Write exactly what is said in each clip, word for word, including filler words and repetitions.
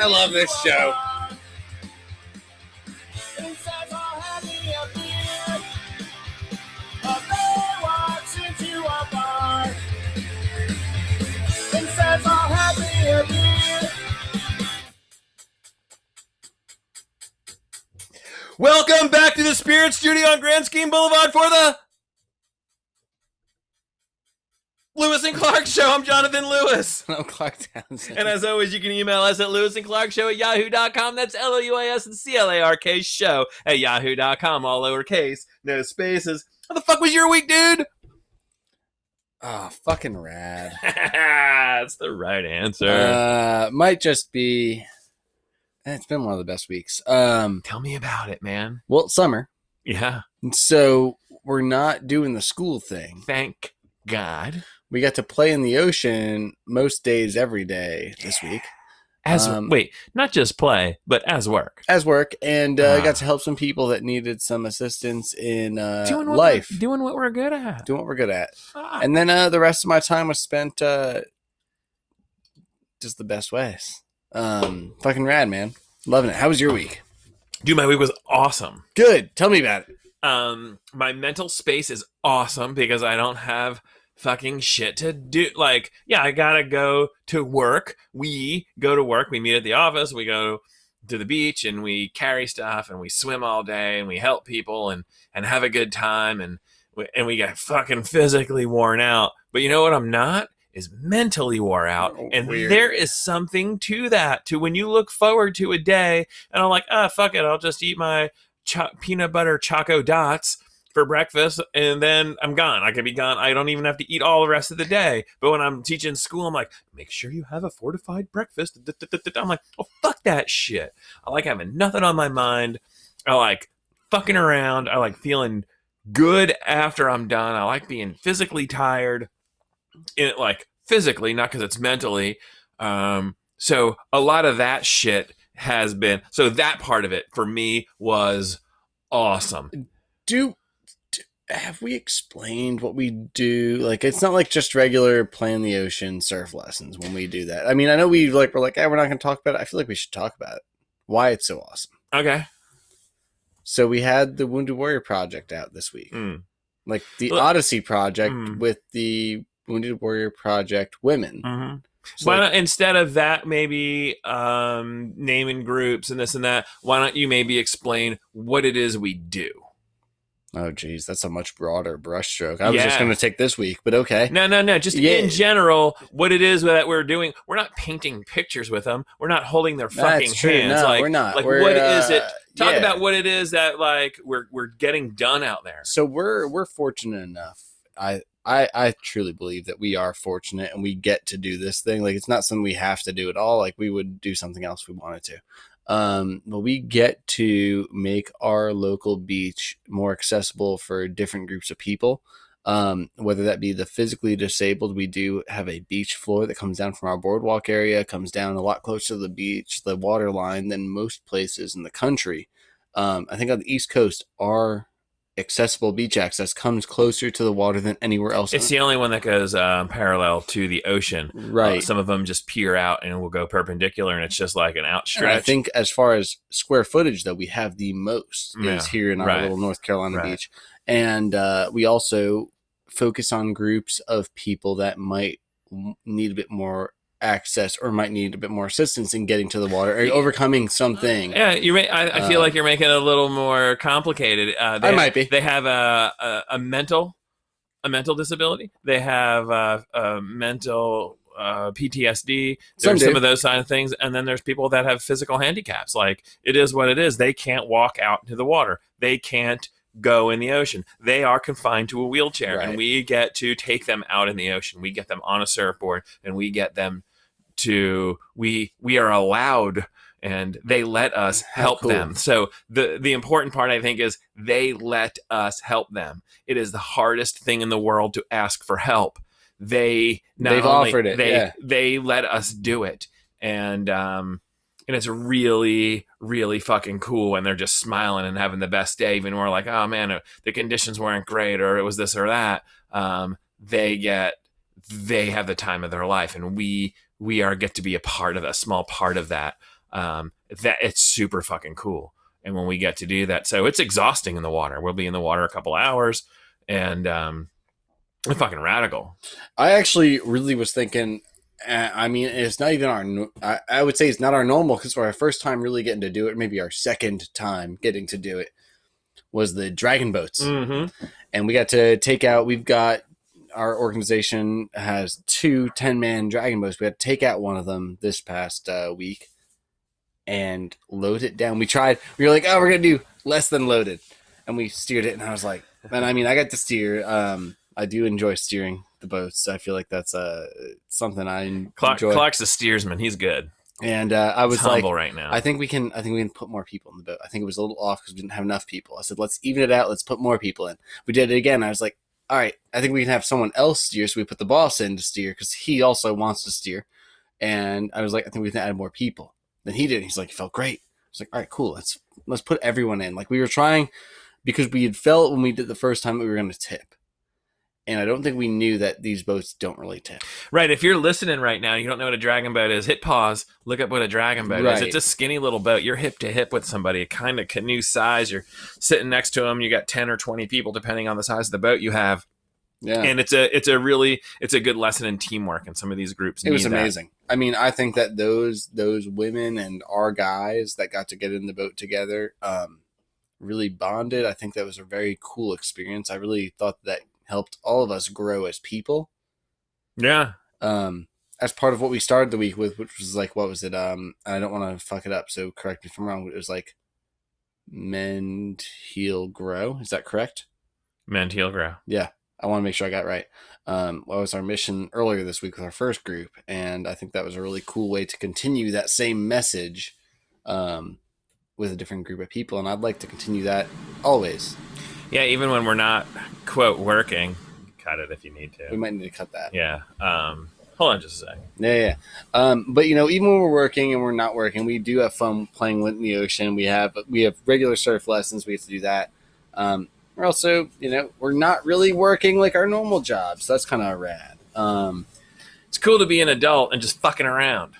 I love this show. Welcome back to the Spirit Studio on Grand Scheme Boulevard for the Lewis and Clark Show. I'm Jonathan Lewis. And I'm Clark Townsend. And as always, you can email us at lewisandclarkshow at yahoo dot com. That's L O U I S and C L A R K show at yahoo dot com. All lowercase, no spaces. How the fuck was your week, dude? Ah, oh, fucking rad. That's the right answer. Uh, might just be... It's been one of the best weeks. Um, Tell me about it, man. Well, summer. Yeah. And so we're not doing the school thing. Thank God. We got to play in the ocean most days, every day this yeah. week. As um, Wait, not just play, but as work. As work. And uh, uh, I got to help some people that needed some assistance in uh, doing life. Doing what we're good at. Doing what we're good at. Ah. And then uh, the rest of my time was spent uh, just the best ways. Um, fucking rad, man. Loving it. How was your week? Dude, my week was awesome. Good. Tell me about it. Um, my mental space is awesome because I don't have fucking shit to do. Like, yeah, I gotta go to work. We go to work. We meet at the office. We go to the beach and we carry stuff and we swim all day and we help people and, and have a good time. And we, and we get fucking physically worn out. But you know what I'm not? Is mentally wore out. Oh, and weird. There is something to that, to when you look forward to a day and I'm like, ah, oh, fuck it. I'll just eat my cho- peanut butter Choco Dots for breakfast. And then I'm gone. I can be gone. I don't even have to eat all the rest of the day. But when I'm teaching school, I'm like, make sure you have a fortified breakfast. I'm like, oh, fuck that shit. I like having nothing on my mind. I like fucking around. I like feeling good after I'm done. I like being physically tired. In it, like physically, not because it's mentally. Um, so a lot of that shit has been. So that part of it for me was awesome. Do, do have we explained what we do? Like, it's not like just regular play in the ocean surf lessons when we do that. I mean, I know we like we're like, hey, we're not going to talk about it. I feel like we should talk about it. Why it's so awesome. Okay. So we had the Wounded Warrior Project out this week, mm. like the Look, Odyssey Project mm. with the Wounded Warrior Project women. Mm-hmm. So why like, not, instead of that, maybe um, naming groups and this and that, why don't you maybe explain what it is we do? Oh, geez. That's a much broader brushstroke. I yeah. was just going to take this week, but okay. No, no, no. Just yeah. in general, what it is that we're doing. We're not painting pictures with them. We're not holding their fucking That's true. hands. No, like, we're not. Like, we're, what uh, is it? Talk yeah. about what it is that like we're we're getting done out there. So we're we're fortunate enough. I I, I truly believe that we are fortunate and we get to do this thing. Like, it's not something we have to do at all. Like, we would do something else if we wanted to. Um, but we get to make our local beach more accessible for different groups of people. Um, whether that be the physically disabled, we do have a beach floor that comes down from our boardwalk area, comes down a lot closer to the beach, the water line, than most places in the country. Um, I think on the East Coast, our accessible beach access comes closer to the water than anywhere else. It's on. The only one that goes uh, parallel to the ocean. Right. Uh, some of them just peer out and will go perpendicular, and it's just like an outstretched. And I think as far as square footage, though, we have the most yeah. is here in our right. little North Carolina right. beach. And uh, we also focus on groups of people that might need a bit more access or might need a bit more assistance in getting to the water or overcoming something. Yeah, you. I, I feel uh, like you're making it a little more complicated. Uh, they, I might be. They have a, a, a mental a mental disability. They have a, a mental uh, P T S D. There's some, some of those kind of things. And then there's people that have physical handicaps. Like, it is what it is. They can't walk out into the water. They can't go in the ocean. They are confined to a wheelchair. Right. And we get to take them out in the ocean. We get them on a surfboard and we get them to we we are allowed and they let us help cool. them. So the the important part, I think, is they let us help them. It is the hardest thing in the world to ask for help. They not They've only, offered it. They yeah. they let us do it. And um and it's really, really fucking cool. And they're just smiling and having the best day. Even we're like, oh man, the conditions weren't great or it was this or that. Um they get they have the time of their life, and we We are get to be a part of a small part of that. um, that it's super fucking cool. And when we get to do that, so it's exhausting in the water. We'll be in the water a couple hours, and um, it's fucking radical. I actually really was thinking, I mean, it's not even our, I would say it's not our normal, because for our first time really getting to do it, maybe our second time getting to do it, was the dragon boats. Mm-hmm. And we got to take out, we've got, our organization has two ten-man dragon boats. We had to take out one of them this past uh, week and load it down. We tried, we were like, oh, we're going to do less than loaded. And we steered it, and I was like, and I mean, I got to steer. Um, I do enjoy steering the boats. I feel like that's uh, something I Clark, enjoy. Clark's a steersman. He's good. And uh, I was it's like, right now. I think we can. I think we can put more people in the boat. I think it was a little off because we didn't have enough people. I said, let's even it out. Let's put more people in. We did it again. I was like, all right, I think we can have someone else steer. So we put the boss in to steer because he also wants to steer. And I was like, I think we can add more people than he did. He's like, it felt great. I was like, all right, cool. Let's let's put everyone in. Like we were trying because we had felt when we did the first time that we were going to tip. And I don't think we knew that these boats don't really tip. Right. If you're listening right now, you don't know what a dragon boat is. Hit pause. Look up what a dragon boat right. is. It's a skinny little boat. You're hip to hip with somebody, a kind of canoe size. You're sitting next to them. You got ten or twenty people, depending on the size of the boat you have. Yeah. And it's a it's a really it's a good lesson in teamwork. And some of these groups. It was amazing. That. I mean, I think that those those women and our guys that got to get in the boat together um, really bonded. I think that was a very cool experience. I really thought that helped all of us grow as people. Yeah. Um, as part of what we started the week with, which was like, what was it? Um, I don't want to fuck it up, so correct me if I'm wrong. But it was like, mend, heal, grow. Is that correct? Mend, heal, grow. Yeah. I want to make sure I got it right. Um, what was our mission earlier this week with our first group? And I think that was a really cool way to continue that same message um, with a different group of people. And I'd like to continue that always. Yeah, even when we're not, quote, working. Cut it if you need to. We might need to cut that. Yeah. Um, hold on just a sec. Yeah, yeah. Um, but, you know, even when we're working and we're not working, we do have fun playing in the ocean. We have we have regular surf lessons. We have to do that. Um, we're also, you know, we're not really working like our normal jobs. So that's kind of rad. Um, it's cool to be an adult and just fucking around.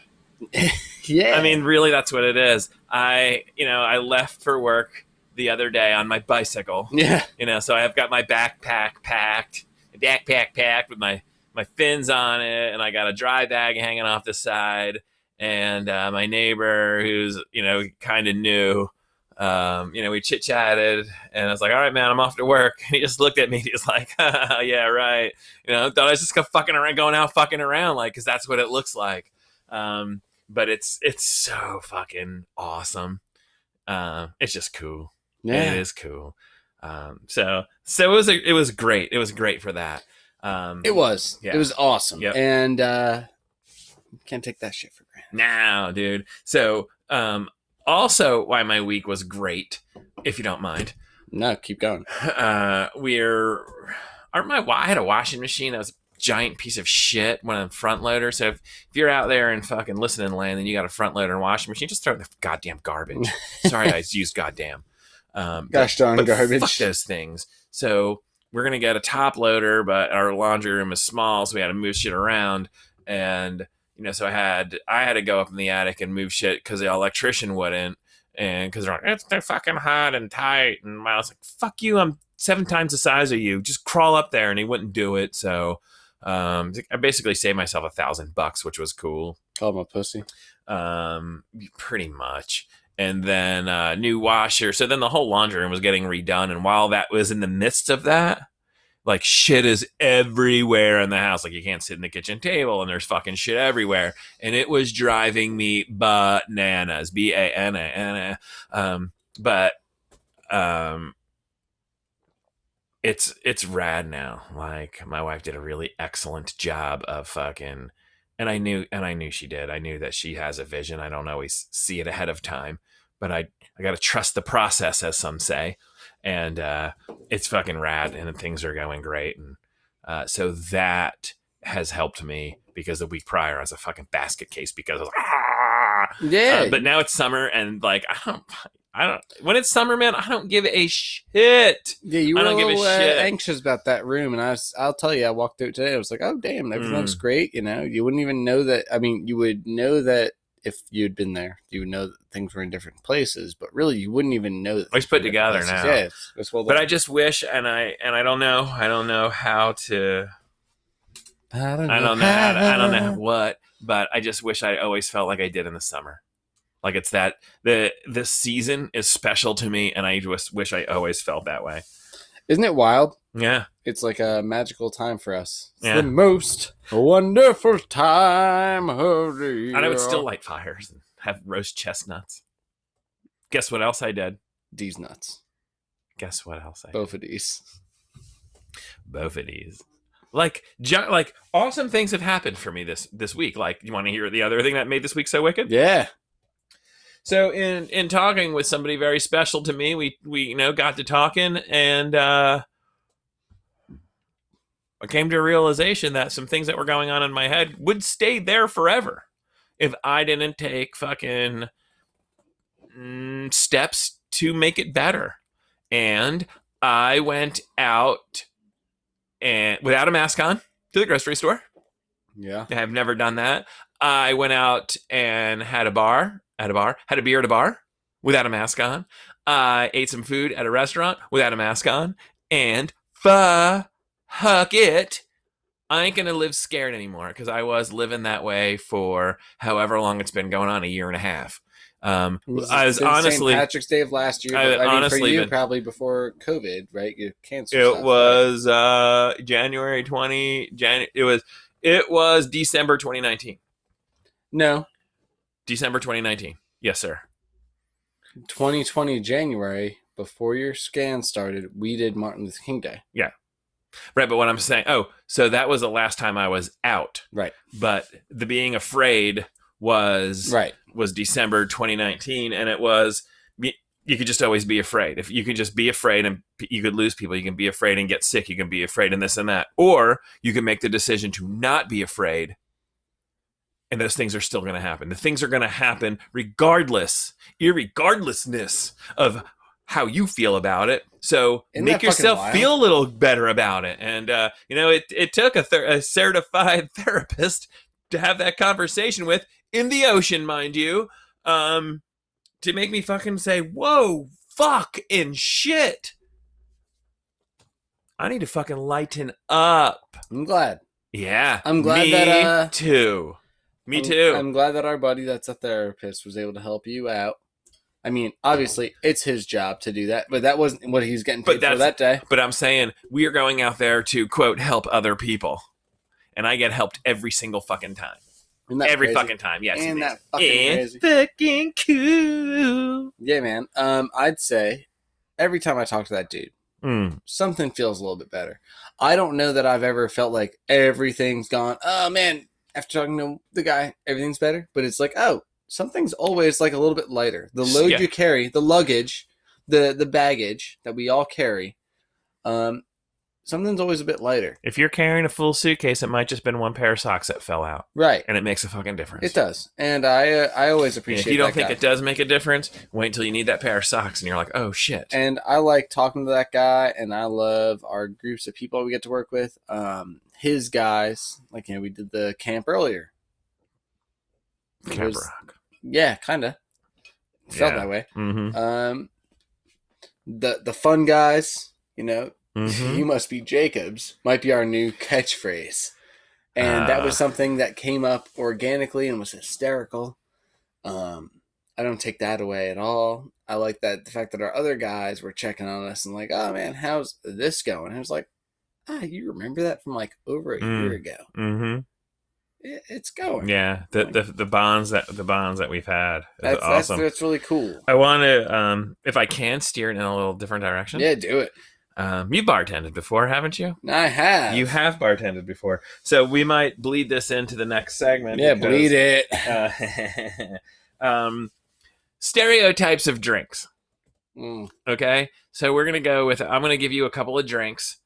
Yeah. I mean, really, that's what it is. I, you know, I left for work the other day on my bicycle. Yeah. You know, so I've got my backpack packed, backpack packed with my, my fins on it. And I got a dry bag hanging off the side. And uh, my neighbor who's, you know, kind of new, um, you know, we chit chatted and I was like, all right, man, I'm off to work. And he just looked at me. He was like, oh, yeah, right. You know, thought I was just fucking around, going out fucking around. Like, cause that's what it looks like. Um, but it's, it's so fucking awesome. Um, uh, it's just cool. Yeah. It is cool. Um, so so it was a, it was great. It was great for that. Um, it was. Yeah. It was awesome. Yep. And uh, can't take that shit for granted. No, dude. So um, also why my week was great, if you don't mind. No, keep going. Uh, we're aren't my I had a washing machine that was a giant piece of shit, one of the front loader. So if, if you're out there and fucking listening land and you got a front loader and washing machine, just throw it in the goddamn garbage. Sorry, I used goddamn. Um, Gosh darn but, but garbage. Fuck those things. So we're going to get a top loader, but our laundry room is small, so we had to move shit around. And, you know, so I had I had to go up in the attic and move shit because the electrician wouldn't. And because they're like, it's they're fucking hot and tight. And Miles like, fuck you, I'm seven times the size of you. Just crawl up there. And he wouldn't do it. So um, I basically saved myself a thousand bucks, which was cool. Call him a pussy. Um, pretty much. And then a uh, new washer. So then the whole laundry room was getting redone. And while that was in the midst of that, like shit is everywhere in the house. Like you can't sit in the kitchen table and there's fucking shit everywhere. And it was driving me bananas. B A N A N A. Um, but um, it's, it's rad now. Like my wife did a really excellent job of fucking... And I knew, and I knew she did. I knew that she has a vision. I don't always see it ahead of time, but I, I got to trust the process, as some say, and uh, it's fucking rad, and things are going great, and uh, so that has helped me because the week prior I was a fucking basket case because I was like, ah! Yeah. Uh, but now it's summer, and like I don't, I don't. When it's summer, man, I don't give a shit. Yeah, you were I don't a little give a uh, shit. Anxious about that room, and I was, I'll tell you, I walked through it today. I was like, oh damn, everything mm. looks great. You know, you wouldn't even know that. I mean, you would know that if you'd been there, you would know that things were in different places, but really you wouldn't even know that. It's put together places. Now. Yeah, it's, it's well done. But I just wish, and I and I don't know, I don't know how to, I don't know, I don't know, how to, I don't know what, but I just wish I always felt like I did in the summer. Like it's that, the this season is special to me, and I just wish I always felt that way. Isn't it wild? Yeah. It's like a magical time for us. It's yeah. the most wonderful time of the year. And I would still light fires and have roast chestnuts. Guess what else I did? D's nuts. Guess what else I did? Both of these. Both of these. Like, like awesome things have happened for me this, this week. Like, you want to hear the other thing that made this week so wicked? Yeah. So in, in talking with somebody very special to me, we, we you know, got to talking, and uh, I came to a realization that some things that were going on in my head would stay there forever if I didn't take fucking mm, steps to make it better. And I went out and without a mask on to the grocery store. Yeah. I've never done that. I went out and had a bar. At a bar, had a beer at a bar without a mask on. I uh, ate some food at a restaurant without a mask on. And fuck it, I ain't gonna live scared anymore, because I was living that way for however long it's been going on, a year and a half. Um, was I was honestly Saint Patrick's Day of last year. I, I mean, honestly, for you, been, probably before COVID, right? You canceled. It stuff, was right? uh, January twenty. Jan. It was. It was December twenty nineteen. No. December twenty nineteen. Yes, sir. twenty twenty January, before your scan started, we did Martin Luther King Day. Yeah. Right, but what I'm saying, oh, so that was the last time I was out. Right. But the being afraid was right. was December twenty nineteen, and it was, you could just always be afraid. If you could just be afraid, and you could lose people. You can be afraid and get sick. You can be afraid and this and that. Or you can make the decision to not be afraid. And those things are still going to happen. The things are going to happen regardless, irregardlessness of how you feel about it. So Isn't make yourself feel a little better about it. And, uh, you know, it, it took a, ther- a certified therapist to have that conversation with, in the ocean, mind you, um, to make me fucking say, whoa, fuck and shit. I need to fucking lighten up. I'm glad. Yeah. I'm glad me that. Uh... too. Me too. I'm, I'm glad that our buddy that's a therapist was able to help you out. I mean, obviously, it's his job to do that, but that wasn't what he's getting paid for that day. But I'm saying we are going out there to, quote, help other people. And I get helped every single fucking time. Every crazy? fucking time, yes. And that fucking crazy. fucking cool. Yeah, man. Um, I'd say every time I talk to that dude, Mm. something feels a little bit better. I don't know that I've ever felt like everything's gone, oh, man, after talking to the guy, everything's better. But it's like, oh, something's always like a little bit lighter. The load yeah. you carry, the luggage, the the baggage that we all carry, um, something's always a bit lighter. If you're carrying a full suitcase, it might just been one pair of socks that fell out. Right. And it makes a fucking difference. It does. And I uh, I always appreciate that. If you don't think guy. it does make a difference, wait until you need that pair of socks and you're like, oh, shit. And I like talking to that guy, and I love our groups of people we get to work with. Um His guys, like, you know, we did the camp earlier. Camp was, Rock. Yeah, kind of. Yeah. Felt that way. Mm-hmm. Um, the the fun guys, you know, mm-hmm. you must be Jacobs, might be our new catchphrase. And uh, that was something that came up organically and was hysterical. Um, I don't take that away at all. I like that the fact that our other guys were checking on us and like, oh, man, how's this going? And I was like, ah, you remember that from like over a mm. year ago. Mm-hmm. It, it's going. Yeah, the, the the bonds that the bonds that we've had. Is that's awesome. That's, that's really cool. I want to, um, if I can, steer it in a little different direction. Yeah, do it. Um, you bartended before, haven't you? I have. You have bartended before, so we might bleed this into the next segment. Yeah, because, bleed it. Uh, um, stereotypes of drinks. Mm. Okay, so we're gonna go with. I'm gonna give you a couple of drinks.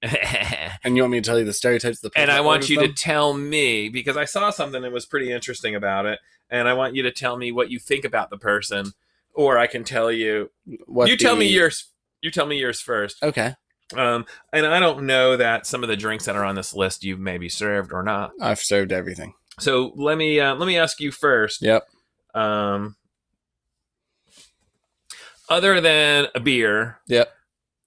And you want me to tell you the stereotypes of the and I want you them? to tell me, because I saw something that was pretty interesting about it, and I want you to tell me what you think about the person, or I can tell you what you the... tell me yours you tell me yours first. Okay. Um and I don't know that some of the drinks that are on this list you've maybe served or not. I've served everything. So let me uh, let me ask you first. Yep. Um, other than a beer, yep.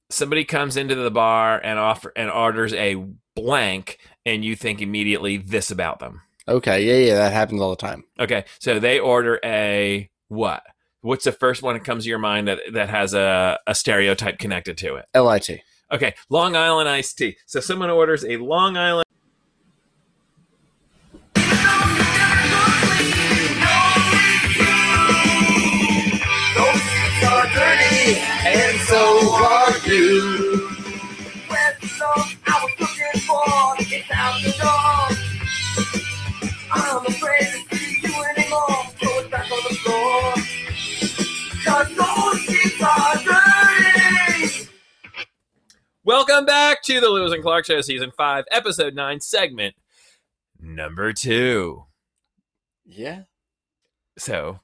Somebody comes into the bar and offer and orders a blank, and you think immediately this about them. Okay, yeah, yeah, that happens all the time. Okay, so they order a what? What's the first one that comes to your mind that, that has a, a stereotype connected to it? L I T. Okay, Long Island iced tea. So someone orders a Long Island. Those seats are dirty, and so are you. Where's the song I was looking for? It's out the door. I'm afraid to see you anymore. Throw it back on the floor. Welcome back to the Lewis and Clark Show, Season five, Episode nine, Segment Number two. Yeah. So.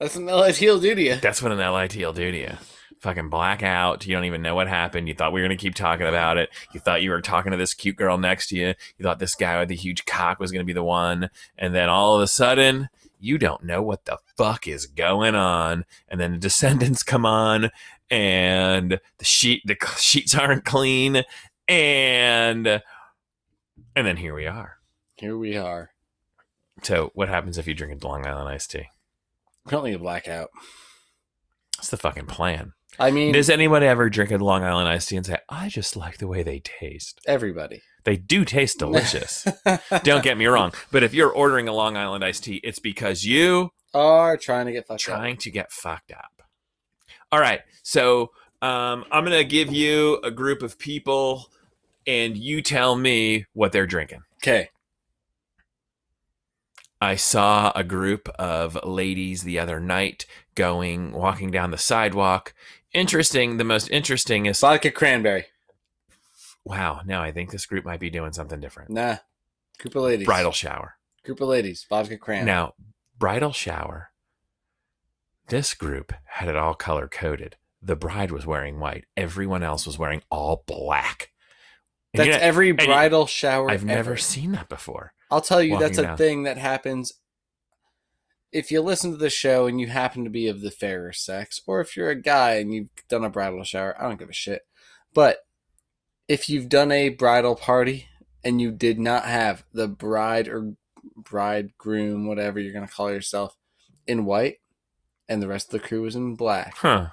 That's an L I T will do to you. That's what an L I T will do to you. Fucking blackout. You don't even know what happened. You thought we were going to keep talking about it. You thought you were talking to this cute girl next to you. You thought this guy with the huge cock was going to be the one. And then all of a sudden, you don't know what the fuck is going on. And then the Descendants come on, and the sheet, the sheets aren't clean. And, and then here we are. Here we are. So what happens if you drink a Long Island iced tea? Apparently a blackout. That's the fucking plan. I mean, does anyone ever drink a Long Island iced tea and say, I just like the way they taste? Everybody. They do taste delicious. Don't get me wrong. But if you're ordering a Long Island iced tea, it's because you are trying to get fucked trying up. Trying to get fucked up. All right. So um, I'm going to give you a group of people, and you tell me what they're drinking. Okay. I saw a group of ladies the other night going, walking down the sidewalk. Interesting. The most interesting is vodka cranberry. Wow, now I think this group might be doing something different. Nah, group of ladies. Bridal shower. Group of ladies, vodka cran. Now, bridal shower, this group had it all color-coded. The bride was wearing white. Everyone else was wearing all black. And that's you know, every bridal shower I've ever. never seen that before. I'll tell you, Walking that's a down. thing that happens if you listen to the show and you happen to be of the fairer sex, or if you're a guy and you've done a bridal shower, I don't give a shit. But if you've done a bridal party and you did not have the bride or bridegroom, whatever you're going to call yourself, in white and the rest of the crew was in black, huh.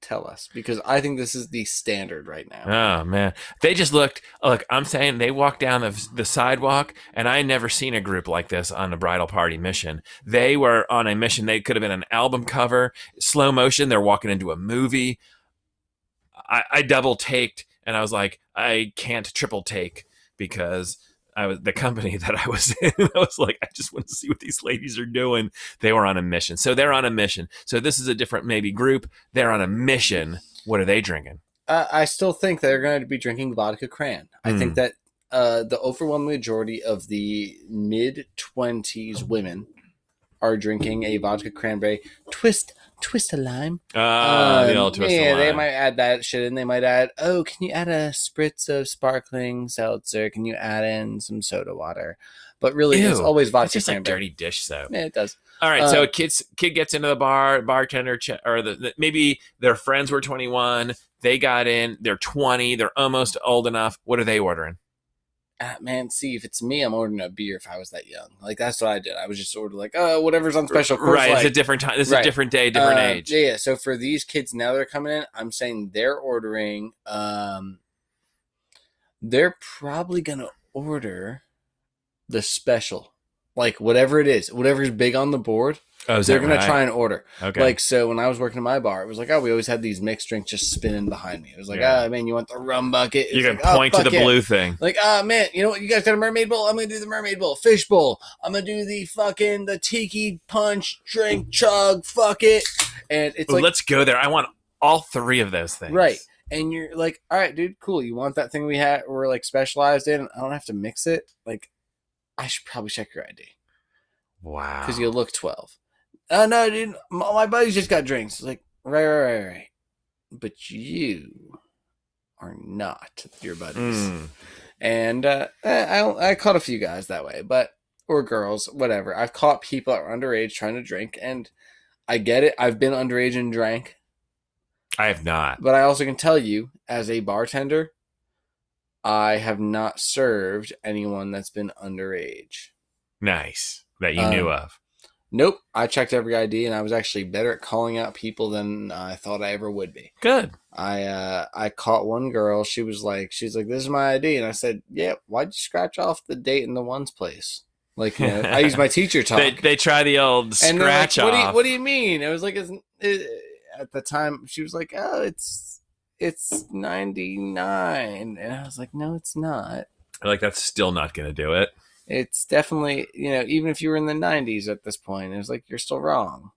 tell us. Because I think this is the standard right now. Oh, man. They just looked, look, I'm saying they walked down the, the sidewalk, and I had never seen a group like this on a bridal party mission. They were on a mission. They could have been an album cover, slow motion. They're walking into a movie. I, I double-taked. And I was like, I can't triple take because I was the company that I was in. I was like, I just want to see what these ladies are doing. They were on a mission. So they're on a mission. So this is a different maybe group. They're on a mission. What are they drinking? Uh, I still think they're going to be drinking vodka cran. I mm. think that uh, the overwhelming majority of the mid-twenties women are drinking a vodka cranberry twist. Twist a lime. Ah, uh, um, the old twist yeah, a lime. They might add that shit in. They might add, oh, can you add a spritz of sparkling seltzer? Can you add in some soda water? But really, Ew, it's always vodka. It's just cranberry. Like dirty dish soap. Yeah, it does. All right, uh, so a kid's, kid gets into the bar, bartender, ch- or the, the, maybe their friends were twenty-one. They got in. They're twenty. They're almost old enough. What are they ordering? Ah, man, see, if it's me, I'm ordering a beer if I was that young. Like, that's what I did. I was just ordering, like, oh, whatever's on special. Right, it's a different time. It's a different day, different uh, age. Yeah, yeah, so for these kids now that are coming in, I'm saying they're ordering. Um, they're probably going to order the special. Like, whatever it is. Whatever's big on the board, oh, they're going right? to try and order. Okay. Like, so when I was working at my bar, it was like, oh, we always had these mixed drinks just spinning behind me. It was like, ah, yeah. oh, man, you want the rum bucket? It's you can like, point oh, to the it. blue thing. Like, ah, oh, man, you know what? You guys got a mermaid bowl? I'm going to do the mermaid bowl. Fish bowl. I'm going to do the fucking the tiki punch, drink, chug, fuck it. And it's Ooh, like. Let's go there. I want all three of those things. Right. And you're like, all right, dude, cool. You want that thing we had, we're like specialized in? I don't have to mix it. Like, I should probably check your I D. Wow. Because you look twelve. Oh, no, dude. My, my buddies just got drinks. It's like, right, right, right, right. But you are not your buddies. Mm. And uh, I I caught a few guys that way. But or girls, whatever. I've caught people that are underage trying to drink, and I get it. I've been underage and drank. I have not. But I also can tell you, as a bartender, I have not served anyone that's been underage. Nice. That you um, knew of. Nope. I checked every I D, and I was actually better at calling out people than I thought I ever would be. Good. I uh, I caught one girl. She was like, she's like, this is my I D. And I said, yeah, why'd you scratch off the date in the ones place? Like, you know, I use my teacher talk. They, they try the old scratch and like, off. What do, you, what do you mean? It was like, it's, it, at the time, she was like, oh, it's it's ninety-nine. And I was like, no, it's not. Like, that's still not going to do it. It's definitely, you know, even if you were in the nineties at this point, it was like, you're still wrong.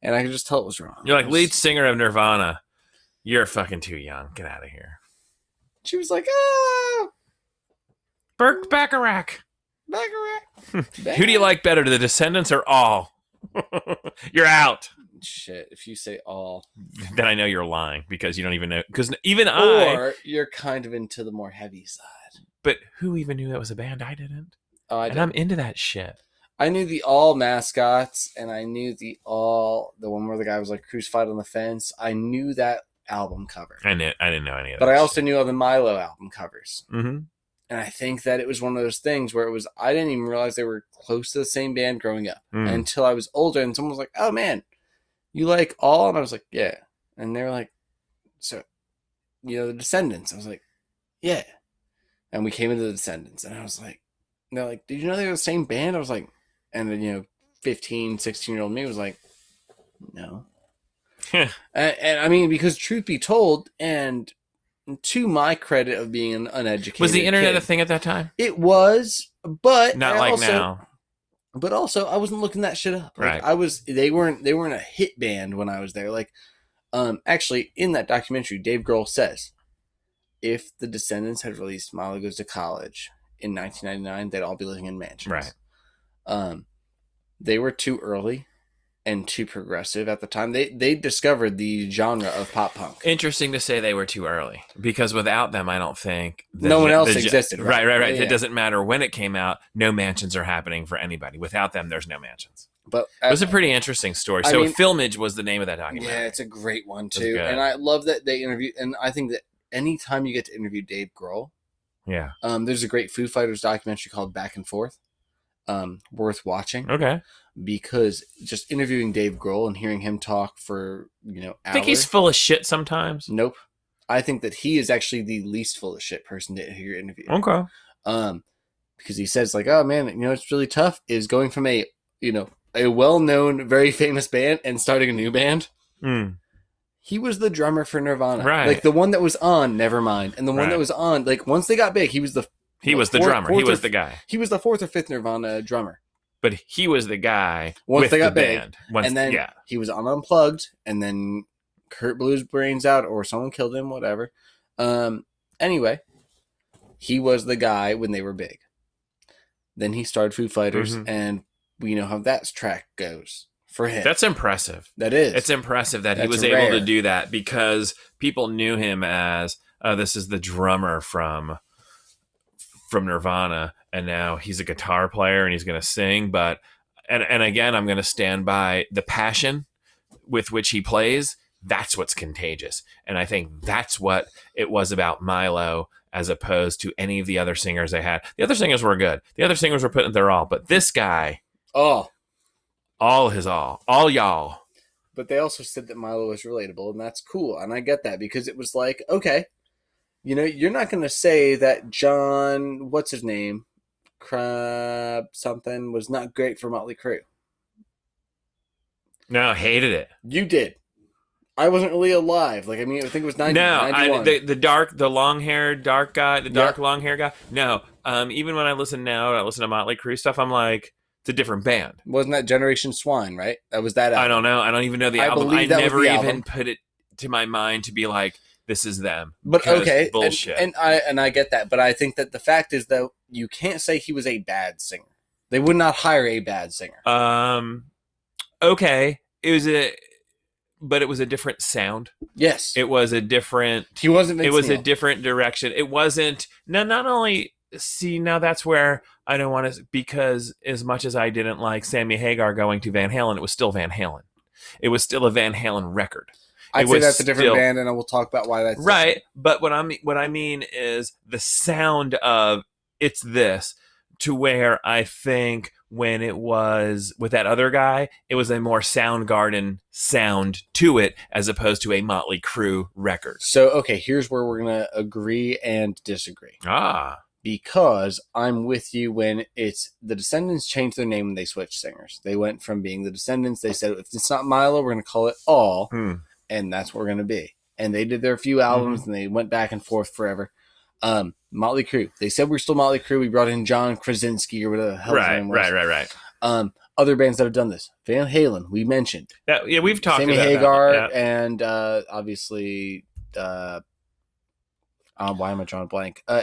And I could just tell it was wrong. You're like, was, lead singer of Nirvana, you're fucking too young. Get out of here. She was like, ah. Burt Bacharach. Bacharach. Bacharach. Who do you like better, The Descendents or All? You're out. Shit, if you say All. Then I know you're lying, because you don't even know. Because even or I. Or you're kind of into the more heavy side. But who even knew that was a band? I didn't. Oh, I and I'm into that shit. I knew the All mascots, and I knew the All, the one where the guy was like crucified on the fence. I knew that album cover. I knew, I didn't know any of that. But I also shit. knew all the Milo album covers. Mm-hmm. And I think that it was one of those things where it was, I didn't even realize they were close to the same band growing up mm. until I was older, and someone was like, oh man, you like All? And I was like, yeah. And they were like, so, you know, The Descendents. I was like, yeah. And we came into The Descendents, and I was like, and they're like, did you know they were the same band? I was like, and then, you know, fifteen, sixteen year old me was like, no. and, and I mean, because truth be told, and to my credit of being an uneducated was the internet kid, a thing at that time? It was, but not I like also, now. But also, I wasn't looking that shit up. Like, right. I was. They weren't. They weren't a hit band when I was there. Like, um, actually, in that documentary, Dave Grohl says, if the Descendents had released "Milo Goes to College" in nineteen ninety-nine, they'd all be living in mansions. Right. Um, they were too early and too progressive at the time. They they discovered the genre of pop punk. Interesting to say they were too early, because without them, I don't think... The, no one else the, existed. Right, right, right. right. Yeah. It doesn't matter when it came out. No mansions are happening for anybody. Without them, there's no mansions. But I, it was a pretty interesting story. I so mean, Filmage was the name of that documentary. Yeah, it's a great one, too. And I love that they interviewed... And I think that anytime you get to interview Dave Grohl... Yeah. Um, there's a great Foo Fighters documentary called Back and Forth. Um, worth watching. Okay. Because just interviewing Dave Grohl and hearing him talk for, you know, hours. I think he's full of shit sometimes. Nope. I think that he is actually the least full of shit person to hear interview. Okay. Um, because he says like, oh man, you know, it's really tough is going from a, you know, a well-known, very famous band and starting a new band. Mm. He was the drummer for Nirvana. Right. Like the one that was on Nevermind. And the one right. that was on, like once they got big, he was the He was the fourth, drummer. He was or, the guy. He was the fourth or fifth Nirvana drummer. But he was the guy once with they got the big, band. Once, and then yeah. he was on Unplugged, and then Kurt blew his brains out, or someone killed him, whatever. Um, anyway, he was the guy when they were big. Then he started Foo Fighters, mm-hmm. and we know how that track goes for him. That's impressive. That is. It's impressive that That's he was rare. able to do that, because people knew him as, oh, this is the drummer from... from Nirvana, and now he's a guitar player and he's going to sing. But and and again, I'm going to stand by the passion with which he plays. That's what's contagious, and I think that's what it was about Milo, as opposed to any of the other singers they had. The other singers were good. The other singers were putting their all, but this guy, all, oh. all his all, all y'all. But they also said that Milo was relatable, and that's cool, and I get that, because it was like, okay. You know, you're not going to say that John, what's his name, Crab something, was not great for Motley Crue. No, hated it. You did. I wasn't really alive. Like, I mean, I think it was ninety, no, ninety-one. No, the, the dark, the long-haired, dark guy, the dark, yeah. long-haired guy. No, um, even when I listen now, when I listen to Motley Crue stuff, I'm like, it's a different band. Wasn't that Generation Swine, right? That was that album. I don't know. I don't even know the I album. I never even album. put it to my mind to be like, this is them. But okay, bullshit. And, and I and I get that, but I think that the fact is that you can't say he was a bad singer. They would not hire a bad singer. Um, okay, it was a, but it was a different sound. Yes, it was a different. He wasn't. Vince it was Neil. a different direction. It wasn't. No, not only see, now that's where I don't want to, because as much as I didn't like Sammy Hagar going to Van Halen, it was still Van Halen. It was still a Van Halen record. I'd say that's a different still, band, and I will talk about why that's right. Different. But what I what I mean is the sound of it's this to where I think when it was with that other guy, it was a more Soundgarden sound to it as opposed to a Motley Crue record. So okay, here's where we're gonna agree and disagree. Ah, because I'm with you when it's the Descendents changed their name and they switched singers. They went from being the Descendents. They said if it's not Milo, we're gonna call it All. Hmm. And that's what we're going to be. And they did their few albums, mm-hmm. and they went back and forth forever. Um, Motley Crue. They said we're still Motley Crue. We brought in John Krasinski or whatever the hell right, his name was. Right, right, right. Um, other bands that have done this. Van Halen, we mentioned. That, yeah, we've talked Sammy about Hagar that. Sammy yeah. Hagar and uh, obviously, uh, uh, why am I drawing a blank? Uh,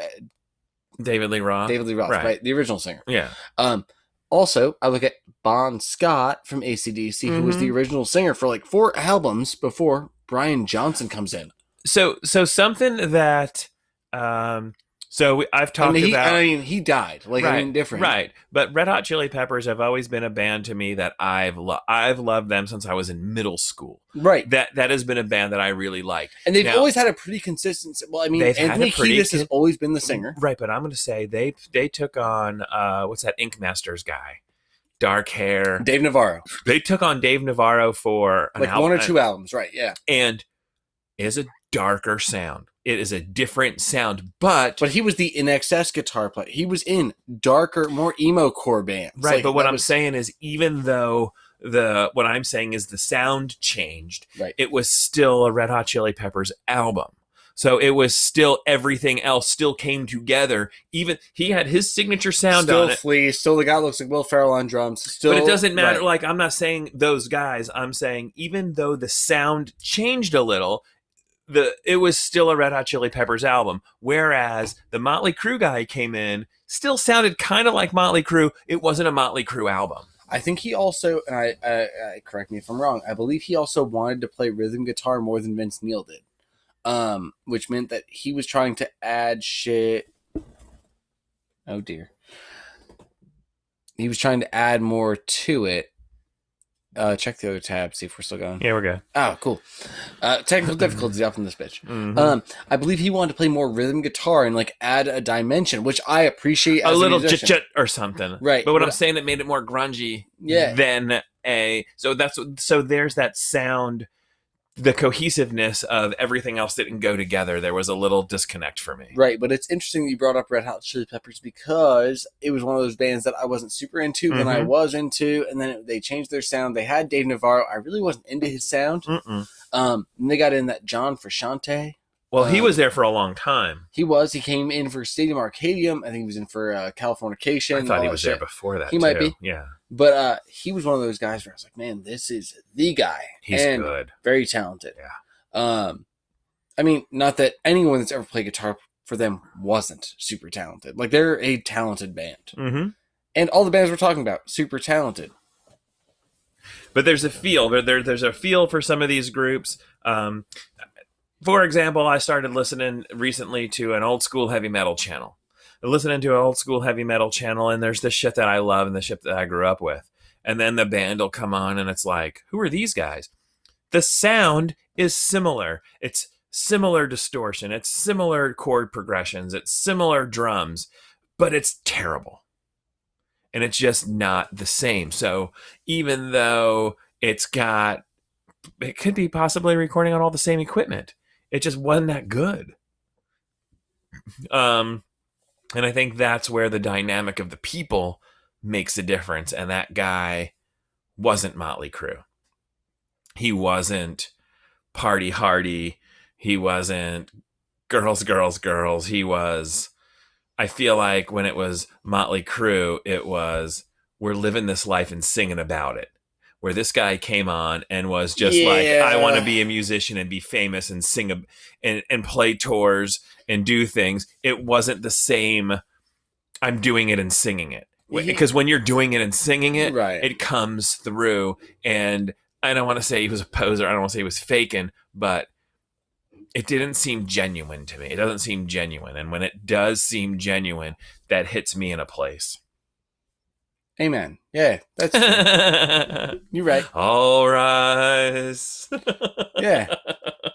David Lee Roth. David Lee Roth, right. right? The original singer. Yeah. Um, also, I look at Bon Scott from A C D C, mm-hmm. who was the original singer for like four albums before Brian Johnson comes in. So, so something that, um, so we, I've talked I mean, he, about. I mean, he died. Like, right, I mean, different. Right. But Red Hot Chili Peppers have always been a band to me that I've loved. I've loved them since I was in middle school. Right. That that has been a band that I really liked. And they've now, always had a pretty consistent. Well, I mean, Anthony Kiedis has always been the singer. Right. But I'm going to say they they took on uh, what's that Ink Masters guy, dark hair, Dave Navarro. They took on Dave Navarro for an like album, one or two albums. Right. Yeah. And it is a darker sound. It is a different sound, but but he was the I N X S guitar player. He was in darker, more emo core bands, right? Like, but what I'm was... saying is, even though the what I'm saying is the sound changed, right? It was still a Red Hot Chili Peppers album, so it was still everything else still came together. Even he had his signature sound still on it. Still Flea, still the guy looks like Will Ferrell on drums. Still, but it doesn't matter. Right. Like I'm not saying those guys. I'm saying even though the sound changed a little. The, it was still a Red Hot Chili Peppers album, whereas the Motley Crue guy came in, still sounded kind of like Motley Crue. It wasn't a Motley Crue album. I think he also, and I, I, I correct me if I'm wrong, I believe he also wanted to play rhythm guitar more than Vince Neil did, um, which meant that he was trying to add shit. Oh, dear. He was trying to add more to it. Uh, check the other tab, see if we're still going. Yeah, we're good. Oh, cool. Uh, technical difficulties up in this bitch. Mm-hmm. Um, I believe he wanted to play more rhythm guitar and like add a dimension, which I appreciate. As a little chit chit or something, right? But what, what I'm I- saying, that made it more grungy. Yeah. Than a so that's so there's that sound, the cohesiveness of everything else didn't go together. There was a little disconnect for me, right? But it's interesting that you brought up Red Hot Chili Peppers because it was one of those bands that I wasn't super into, mm-hmm. then I was into, and then it, they changed their sound. They had Dave Navarro. I really wasn't into his sound. Mm-mm. Um, and they got in that John Frusciante. Well, um, he was there for a long time. He was. He came in for Stadium Arcadium. I think he was in for uh, Californication. I thought he was shit. there before that. He too. might be. Yeah. But uh, he was one of those guys where I was like, man, this is the guy. He's and good. Very talented. Yeah. Um, I mean, not that anyone that's ever played guitar for them wasn't super talented. Like, they're a talented band. Mm-hmm. And all the bands we're talking about, super talented. But there's a feel. There, there, there's a feel for some of these groups. Um, for example, I started listening recently to an old school heavy metal channel. Listening to an old school heavy metal channel, and there's this shit that I love and the shit that I grew up with. And then the band will come on, and it's like, who are these guys? The sound is similar. It's similar distortion. It's similar chord progressions. It's similar drums, but it's terrible. And it's just not the same. So even though it's got, it could be possibly recording on all the same equipment. It just wasn't that good. Um, And I think that's where the dynamic of the people makes a difference. And that guy wasn't Motley Crue. He wasn't Party Hardy. He wasn't Girls, Girls, Girls. He was, I feel like when it was Motley Crue, it was, we're living this life and singing about it. Where this guy came on and was just yeah. like, I want to be a musician and be famous and sing a, and, and play tours and do things. It wasn't the same, I'm doing it and singing it. Because yeah. when you're doing it and singing it, right. it comes through. And I don't want to say he was a poser. I don't want to say he was faking. But it didn't seem genuine to me. It doesn't seem genuine. And when it does seem genuine, that hits me in a place. Amen. Yeah, that's true. You're right. All rise. Yeah.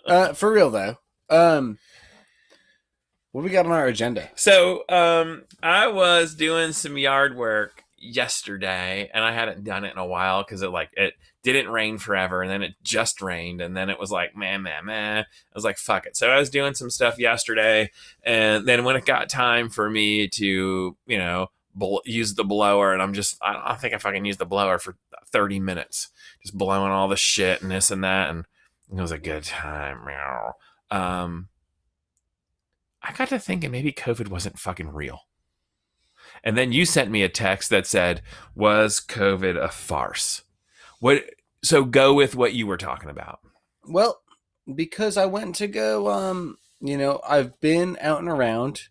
Uh, for real, though. Um, what we got on our agenda? So um, I was doing some yard work yesterday, and I hadn't done it in a while because it like it didn't rain forever, and then it just rained, and then it was like man, man, man. I was like, fuck it. So I was doing some stuff yesterday, and then when it got time for me to, you know, bl- use the blower, and I'm just, I don't think I fucking used the blower for thirty minutes, just blowing all the shit and this and that, and it was a good time. Um, I got to thinking maybe COVID wasn't fucking real. And then you sent me a text that said, was COVID a farce? What? So go with what you were talking about. Well, because I went to go, um, you know, I've been out and around,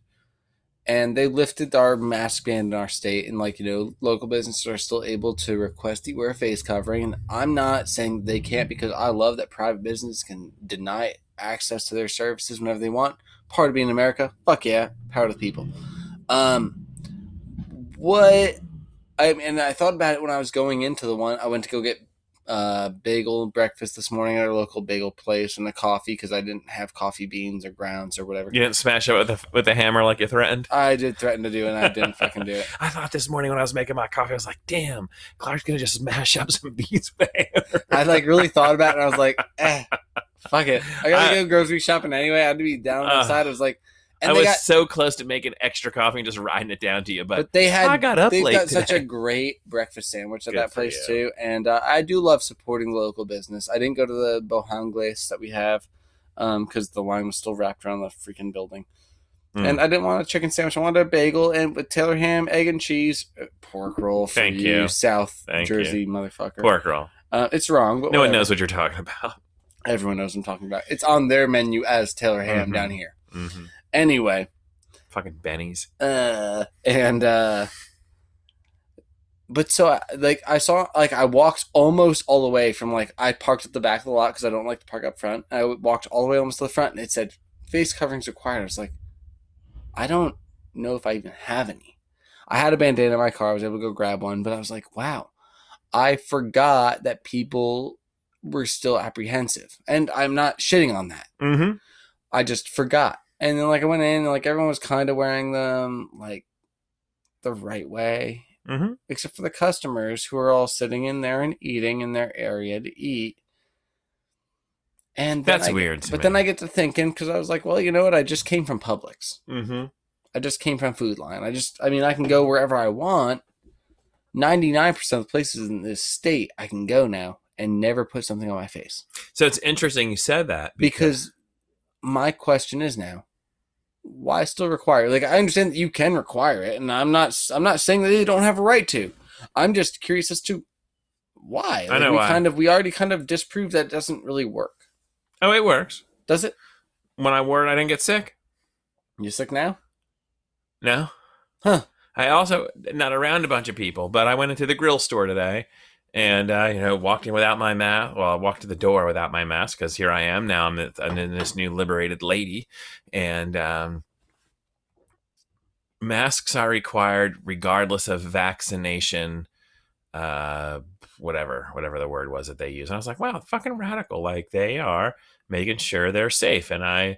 and they lifted our mask ban in our state, and like, you know, local businesses are still able to request you wear a face covering. And I'm not saying they can't, because I love that private business can deny access to their services whenever they want. Part of being in America. Fuck yeah. Power to the people. Um, What I and I thought about it when I was going into the one. I went to go get uh bagel breakfast this morning at our local bagel place and a coffee because I didn't have coffee beans or grounds or whatever. You didn't smash it with a with a hammer like you threatened? I did threaten to do it, and I didn't fucking do it. I thought this morning when I was making my coffee, I was like, damn, Clark's gonna just smash up some beans with a hammer. I like really thought about it, and I was like, eh, fuck it. I gotta uh, go grocery shopping anyway. I had to be down on the side. I was like, And I was got, so close to making extra coffee and just riding it down to you, but, but they had, I got up they've late got today. Such a great breakfast sandwich at Good that place you. too, and uh, I do love supporting the local business. I didn't go to the Bohangles that we have because um, the line was still wrapped around the freaking building, mm. and I didn't want a chicken sandwich. I wanted a bagel and with Taylor ham, egg and cheese, pork roll. For Thank you, you. South Thank Jersey you. motherfucker. Pork roll. Uh, it's wrong, but no whatever. One knows what you're talking about. Everyone knows what I'm talking about. It's on their menu as Taylor ham mm-hmm. down here. Mm-hmm. Anyway, fucking Benny's. Uh, and uh, but so I, like I saw like I walked almost all the way from like I parked at the back of the lot because I don't like to park up front. I walked all the way almost to the front, and it said face coverings required. I was like, I don't know if I even have any. I had a bandana in my car. I was able to go grab one, but I was like, wow, I forgot that people were still apprehensive, and I'm not shitting on that. Mm-hmm. I just forgot. And then, like, I went in, and, like, everyone was kind of wearing them, like, the right way. Mm-hmm. Except for the customers who are all sitting in there and eating in their area to eat. And That's I, weird to But me. Then I get to thinking, because I was like, well, you know what? I just came from Publix. Mm-hmm. I just came from Food Lion. I just, I mean, I can go wherever I want. ninety-nine percent of the places in this state I can go now and never put something on my face. So it's interesting you said that. Because... because my question is now, why still require? Like, I understand that you can require it, and I'm not. I'm not saying that they don't have a right to. I'm just curious as to why. Like, I know we why. Kind of. We already kind of disproved that it doesn't really work. Oh, it works. Does it? When I wore it, I didn't get sick. You sick now? No. Huh. I also not around a bunch of people, but I went into the grill store today. And, uh, you know, walked in without my mask. Well, I walked to the door without my mask because here I am now. I'm, th- I'm in this new liberated lady. And um, masks are required regardless of vaccination, uh, whatever, whatever the word was that they use. And I was like, wow, fucking radical. Like, they are making sure they're safe. And I,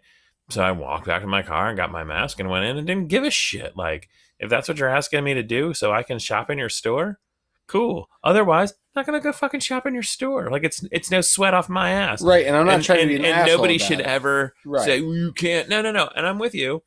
so I walked back to my car and got my mask and went in and didn't give a shit. Like, if that's what you're asking me to do so I can shop in your store. Cool. Otherwise, I'm not gonna go fucking shop in your store. Like it's it's no sweat off my ass. Right, and I'm not and, trying and, to be an and asshole. And nobody should it. ever right. say well, you can't. No, no, no. And I'm with you.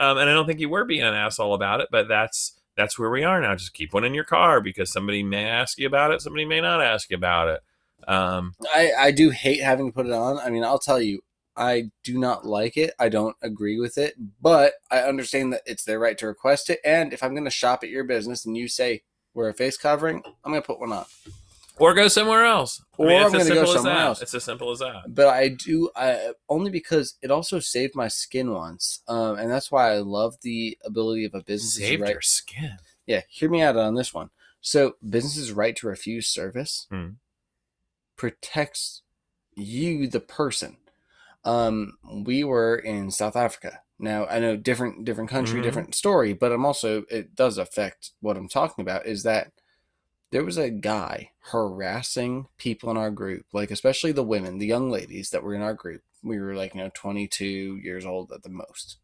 Um, and I don't think you were being an asshole about it, but that's that's where we are now. Just keep one in your car because somebody may ask you about it. Somebody may not ask you about it. Um, I I do hate having to put it on. I mean, I'll tell you, I do not like it. I don't agree with it, but I understand that it's their right to request it. And if I'm gonna shop at your business and you say wear a face covering, I'm going to put one on. Or go somewhere else. Or I mean, I'm going to go somewhere else. It's as simple as that. But I do, I, only because it also saved my skin once. Um, and that's why I love the ability of a business. Saved right, your skin. Yeah, hear me out on this one. So businesses' right to refuse service mm. protects you, the person. Um, we were in South Africa. Now, I know different different country, mm-hmm. different story, but I'm also, it does affect what I'm talking about, is that there was a guy harassing people in our group, like especially the women, the young ladies that were in our group. We were like, you know, twenty-two years old at the most.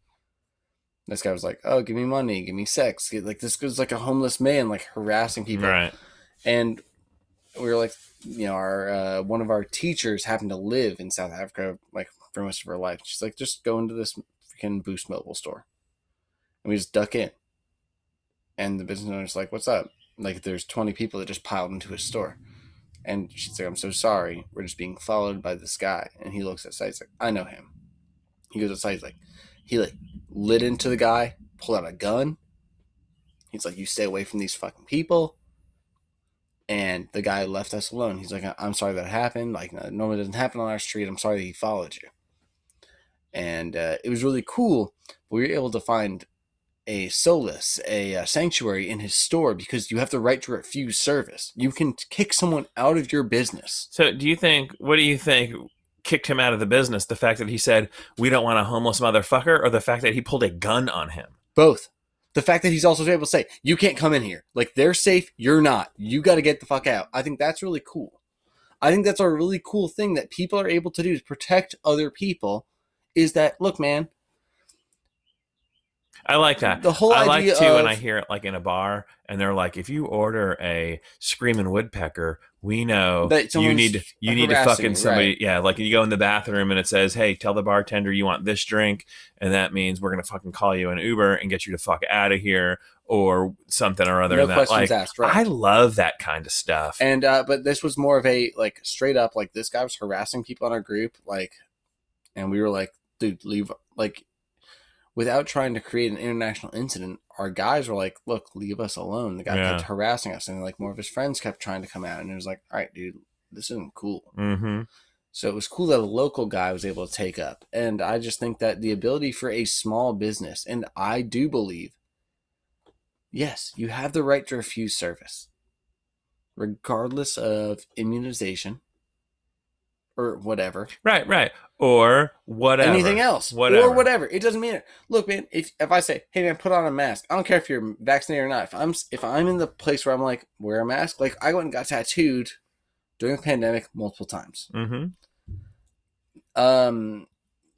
This guy was like, oh, give me money, give me sex. Like, this was like a homeless man, like harassing people. Right. And we were like, you know, our uh, one of our teachers happened to live in South Africa, like for most of her life. She's like, just go into this freaking Boost Mobile store. And we just duck in. And the business owner's like, what's up? Like, there's twenty people that just piled into his store. And she's like, I'm so sorry. We're just being followed by this guy. And he looks outside. He's like, I know him. He goes outside. He's like, he like lit into the guy, pulled out a gun. He's like, you stay away from these fucking people. And the guy left us alone. He's like, I'm sorry that happened. Like, no, normally doesn't happen on our street. I'm sorry that he followed you. And uh, it was really cool. We were able to find a solace, a, a sanctuary in his store, because you have the right to refuse service. You can kick someone out of your business. So do you think, what do you think kicked him out of the business? The fact that he said, we don't want a homeless motherfucker, or the fact that he pulled a gun on him? Both. The fact that he's also able to say, you can't come in here. Like, they're safe. You're not. You got to get the fuck out. I think that's really cool. I think that's a really cool thing that people are able to do to protect other people, is that, look, man. I like that. The whole I idea like, too, of, when I hear it, like, in a bar, and they're like, if you order a Screaming Woodpecker, we know you need you need to fucking somebody. Right. Yeah, like, you go in the bathroom, and it says, hey, tell the bartender you want this drink, and that means we're going to fucking call you an Uber and get you to fuck out of here, or something or other. No that. questions like, asked, right. I love that kind of stuff. And uh, but this was more of a, like, straight up, like, this guy was harassing people in our group, like, and we were like, dude, leave, like, without trying to create an international incident, our guys were like, look, leave us alone. The guy yeah. kept harassing us, and like more of his friends kept trying to come out, and it was like, all right, dude, this isn't cool. Mm-hmm. So it was cool that a local guy was able to take up. And I just think that the ability for a small business, and I do believe, yes, you have the right to refuse service, regardless of immunization or whatever. Right, right. Or whatever. Anything else. Whatever. Or whatever. It doesn't matter. Look, man, if if I say, hey, man, put on a mask. I don't care if you're vaccinated or not. If I'm if I'm in the place where I'm like, wear a mask. Like, I went and got tattooed during the pandemic multiple times. Mm-hmm. Um,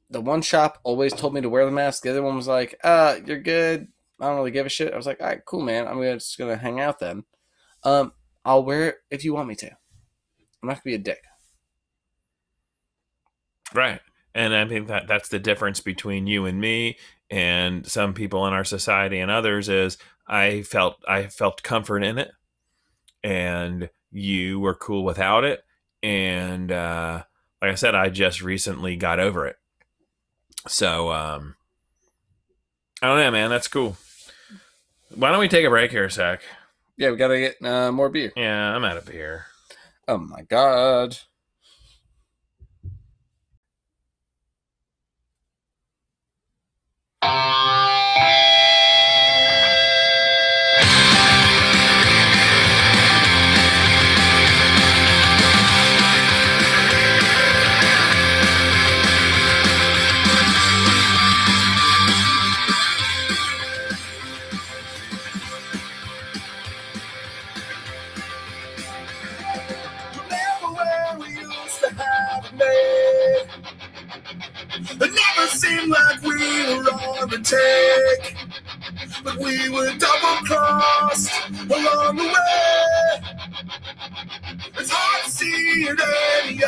the one shop always told me to wear the mask. The other one was like, uh, you're good. I don't really give a shit. I was like, all right, cool, man. I'm gonna, just going to hang out then. Um, I'll wear it if you want me to. I'm not going to be a dick. Right. And I think that that's the difference between you and me and some people in our society and others, is I felt I felt comfort in it, and you were cool without it. And uh, like I said, I just recently got over it. So um, I don't know, man. That's cool. Why don't we take a break here a sec? Yeah, we got to get uh, more beer. Yeah, I'm out of beer. Oh, my God. It never seemed like we were on the take, but we were double crossed along the way. It's hard to see it any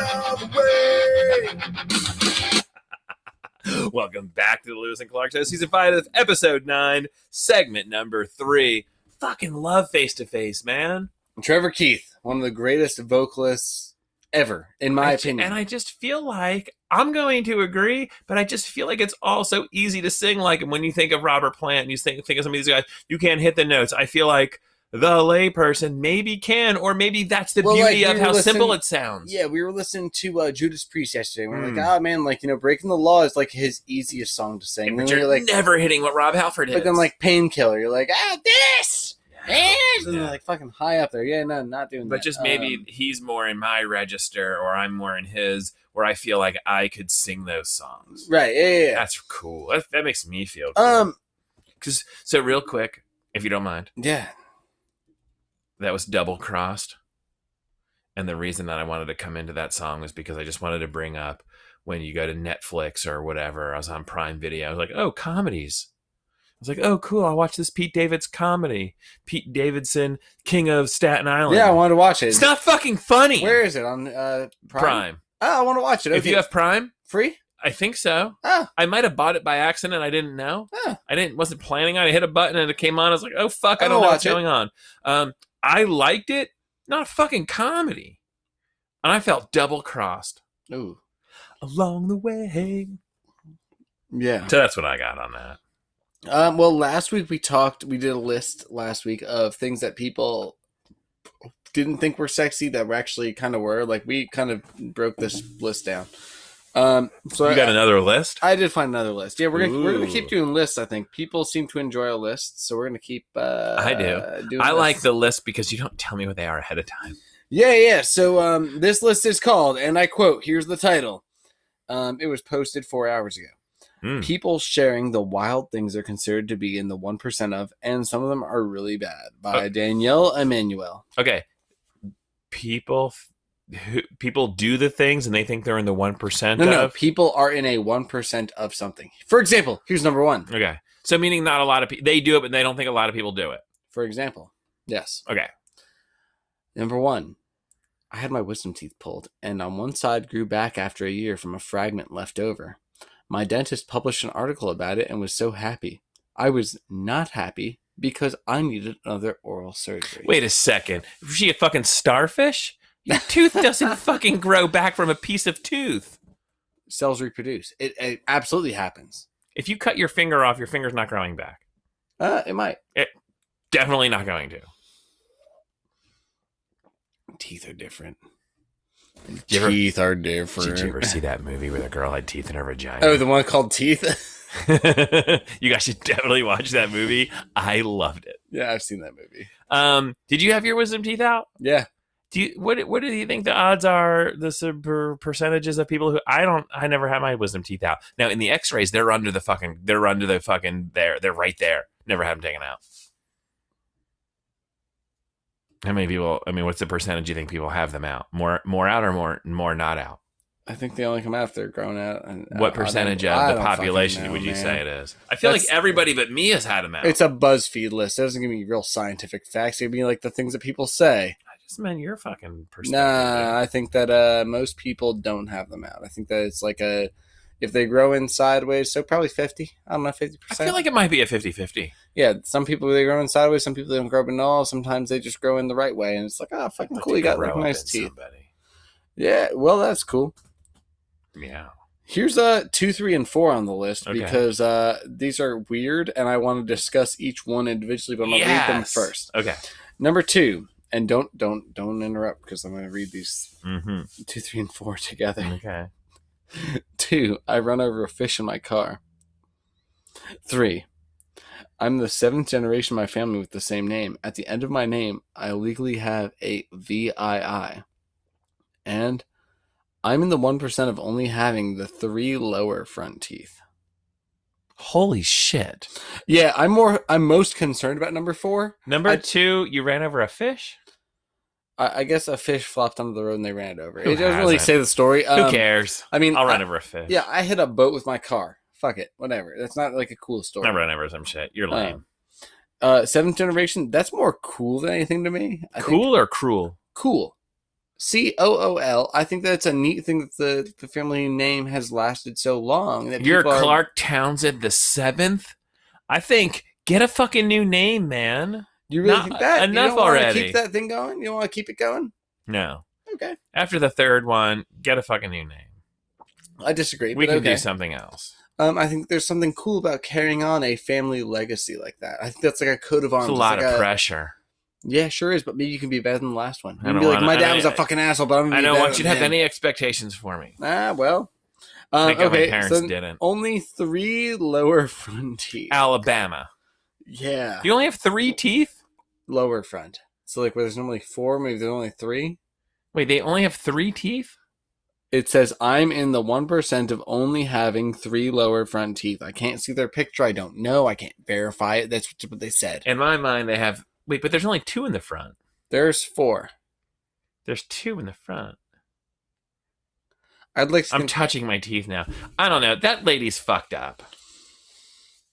other way. Welcome back to the Lewis and Clark Show, season five, episode nine, segment number three. Fucking love Face to Face, man. Trevor Keith, one of the greatest vocalists ever, in my I, opinion. And I just feel like, I'm going to agree, but I just feel like it's all so easy to sing like. And when you think of Robert Plant, and you think, think of some of these guys, you can't hit the notes. I feel like the layperson maybe can, or maybe that's the well, beauty like, we of how simple it sounds. Yeah, we were listening to uh, Judas Priest yesterday. We were mm. like, ah, oh, man, like, you know, Breaking the Law is like his easiest song to sing. Yeah, but and you're like, never hitting what Rob Halford is. But then like Painkiller, you're like, ah, oh, this! man. Isn't yeah. like fucking high up there. Yeah, no, not doing but that. But just maybe um, he's more in my register, or I'm more in his, where I feel like I could sing those songs. Right. Yeah. yeah, yeah. That's cool. That, that makes me feel cool. Um, cause so real quick, if you don't mind. Yeah. That was Double Crossed. And the reason that I wanted to come into that song was because I just wanted to bring up when you go to Netflix or whatever. I was on Prime Video. I was like, oh, comedies. I was like, oh, cool. I'll watch this Pete Davidson comedy. Pete Davidson, King of Staten Island. Yeah, I wanted to watch it. It's not fucking funny. Where is it? On uh, Prime? Prime. Oh, I want to watch it. Okay. If you have Prime? Free? I think so. Oh. I might have bought it by accident. I didn't know. Oh. I didn't. wasn't planning on it. I hit a button and it came on. I was like, oh, fuck. I, I don't know what's it. going on. Um, I liked it. Not a fucking comedy. And I felt double crossed. Ooh. Along the way. Yeah. So that's what I got on that. Um, well, last week we talked, we did a list last week of things that people didn't think were sexy that were actually kind of were. Like, we kind of broke this list down. Um, so you got I, another list? I did find another list. Yeah, we're gonna Ooh. we're gonna keep doing lists. I think people seem to enjoy our lists, so we're gonna keep. Uh, I do. Uh, doing I lists. like the list because you don't tell me what they are ahead of time. Yeah, yeah. So um, this list is called, and I quote: "Here's the title." Um, it was posted four hours ago. Mm. People sharing the wild things are considered to be in the one percent of, and some of them are really bad. By oh. Danielle Emanuel. Okay, people. Who, people do the things and they think they're in the one percent. No, of. no, people are in a one percent of something. For example, here's number one. Okay, so meaning not a lot of people they do it, but they don't think a lot of people do it. For example, yes. Okay, number one. I had my wisdom teeth pulled, and on one side grew back after a year from a fragment left over. My dentist published an article about it and was so happy. I was not happy because I needed another oral surgery. Wait a second. Was she a fucking starfish? Your tooth doesn't fucking grow back from a piece of tooth. Cells reproduce. It, it absolutely happens. If you cut your finger off, your finger's not growing back. Uh, it might. It definitely not going to. Teeth are different. Teeth ever, are different. Did you ever see that movie where the girl had teeth in her vagina? Oh, the one called Teeth? You guys should definitely watch that movie. I loved it. Yeah, I've seen that movie. Um, did you have your wisdom teeth out? Yeah. Do you, what what do you think the odds are, the super percentages of people who I don't I never had my wisdom teeth out. Now in the x-rays they're under the fucking they're under the fucking there they're right there. Never had them taken out. How many people I mean what's the percentage you think people have them out? More more out or more more not out? I think they only come out if they're grown out. And, what percentage of the population know, would you man. say it is? I feel That's, like everybody but me has had them out. It's a BuzzFeed list. It doesn't give me real scientific facts. It give me like the things that people say. Man, you're fucking perspective. Nah, I think that uh, most people don't have them out. I think that it's like a, if they grow in sideways, so probably fifty. I don't know, fifty percent. I feel like it might be a fifty-fifty. Yeah, some people, they grow in sideways. Some people, they don't grow up at all. Sometimes they just grow in the right way. And it's like, oh, fucking cool. You got like, nice teeth. Somebody. Yeah, well, that's cool. Yeah. Here's uh, two, three, and four on the list okay. because uh, these are weird, and I want to discuss each one individually, but I'm going to yes. read them first. Okay. Number two. And don't don't don't interrupt because I'm going to read these mm-hmm. two, three, and four together. Okay. Two, I run over a fish in my car. Three, I'm the seventh generation of my family with the same name. At the end of my name, I legally have a V I I. And I'm in the one percent of only having the three lower front teeth. Holy shit. Yeah, I'm more. I'm most concerned about number four. Number I, two, you ran over a fish? I guess a fish flopped onto the road and they ran it over. Who it doesn't really say the story. Um, Who cares? I mean, I'll run I, over a fish. Yeah, I hit a boat with my car. Fuck it. Whatever. That's not like a cool story. I run over some shit. You're lame. Uh, uh, seventh generation, that's more cool than anything to me. I cool think, or cruel? Cool. C O O L. I think that's a neat thing that the, the family name has lasted so long. That You're Clark are... Townsend the seventh? I think, get a fucking new name, man. You really Not think that? Enough you don't already. Want to keep that thing going? You don't want to keep it going? No. Okay. After the third one, get a fucking new name. I disagree. We but can okay. do something else. Um, I think there's something cool about carrying on a family legacy like that. I think that's like a coat of arms. It's a lot it's like of a, pressure. Yeah, sure is. But maybe you can be better than the last one. You can be like, wanna, my dad I mean, was a fucking asshole, but I'm gonna be I don't want you to have any expectations for me. Ah, well. Um, I think okay, my parents so didn't. Only three lower front teeth. Alabama. Yeah. You only have three teeth? lower front. So like where there's normally four, maybe there's only three. Wait, they only have three teeth? It says, I'm in the one percent of only having three lower front teeth. I can't see their picture. I don't know. I can't verify it. That's what they said. In my mind, they have... Wait, but there's only two in the front. There's four. There's two in the front. I'd like to... I'm touching my teeth now. I don't know. That lady's fucked up.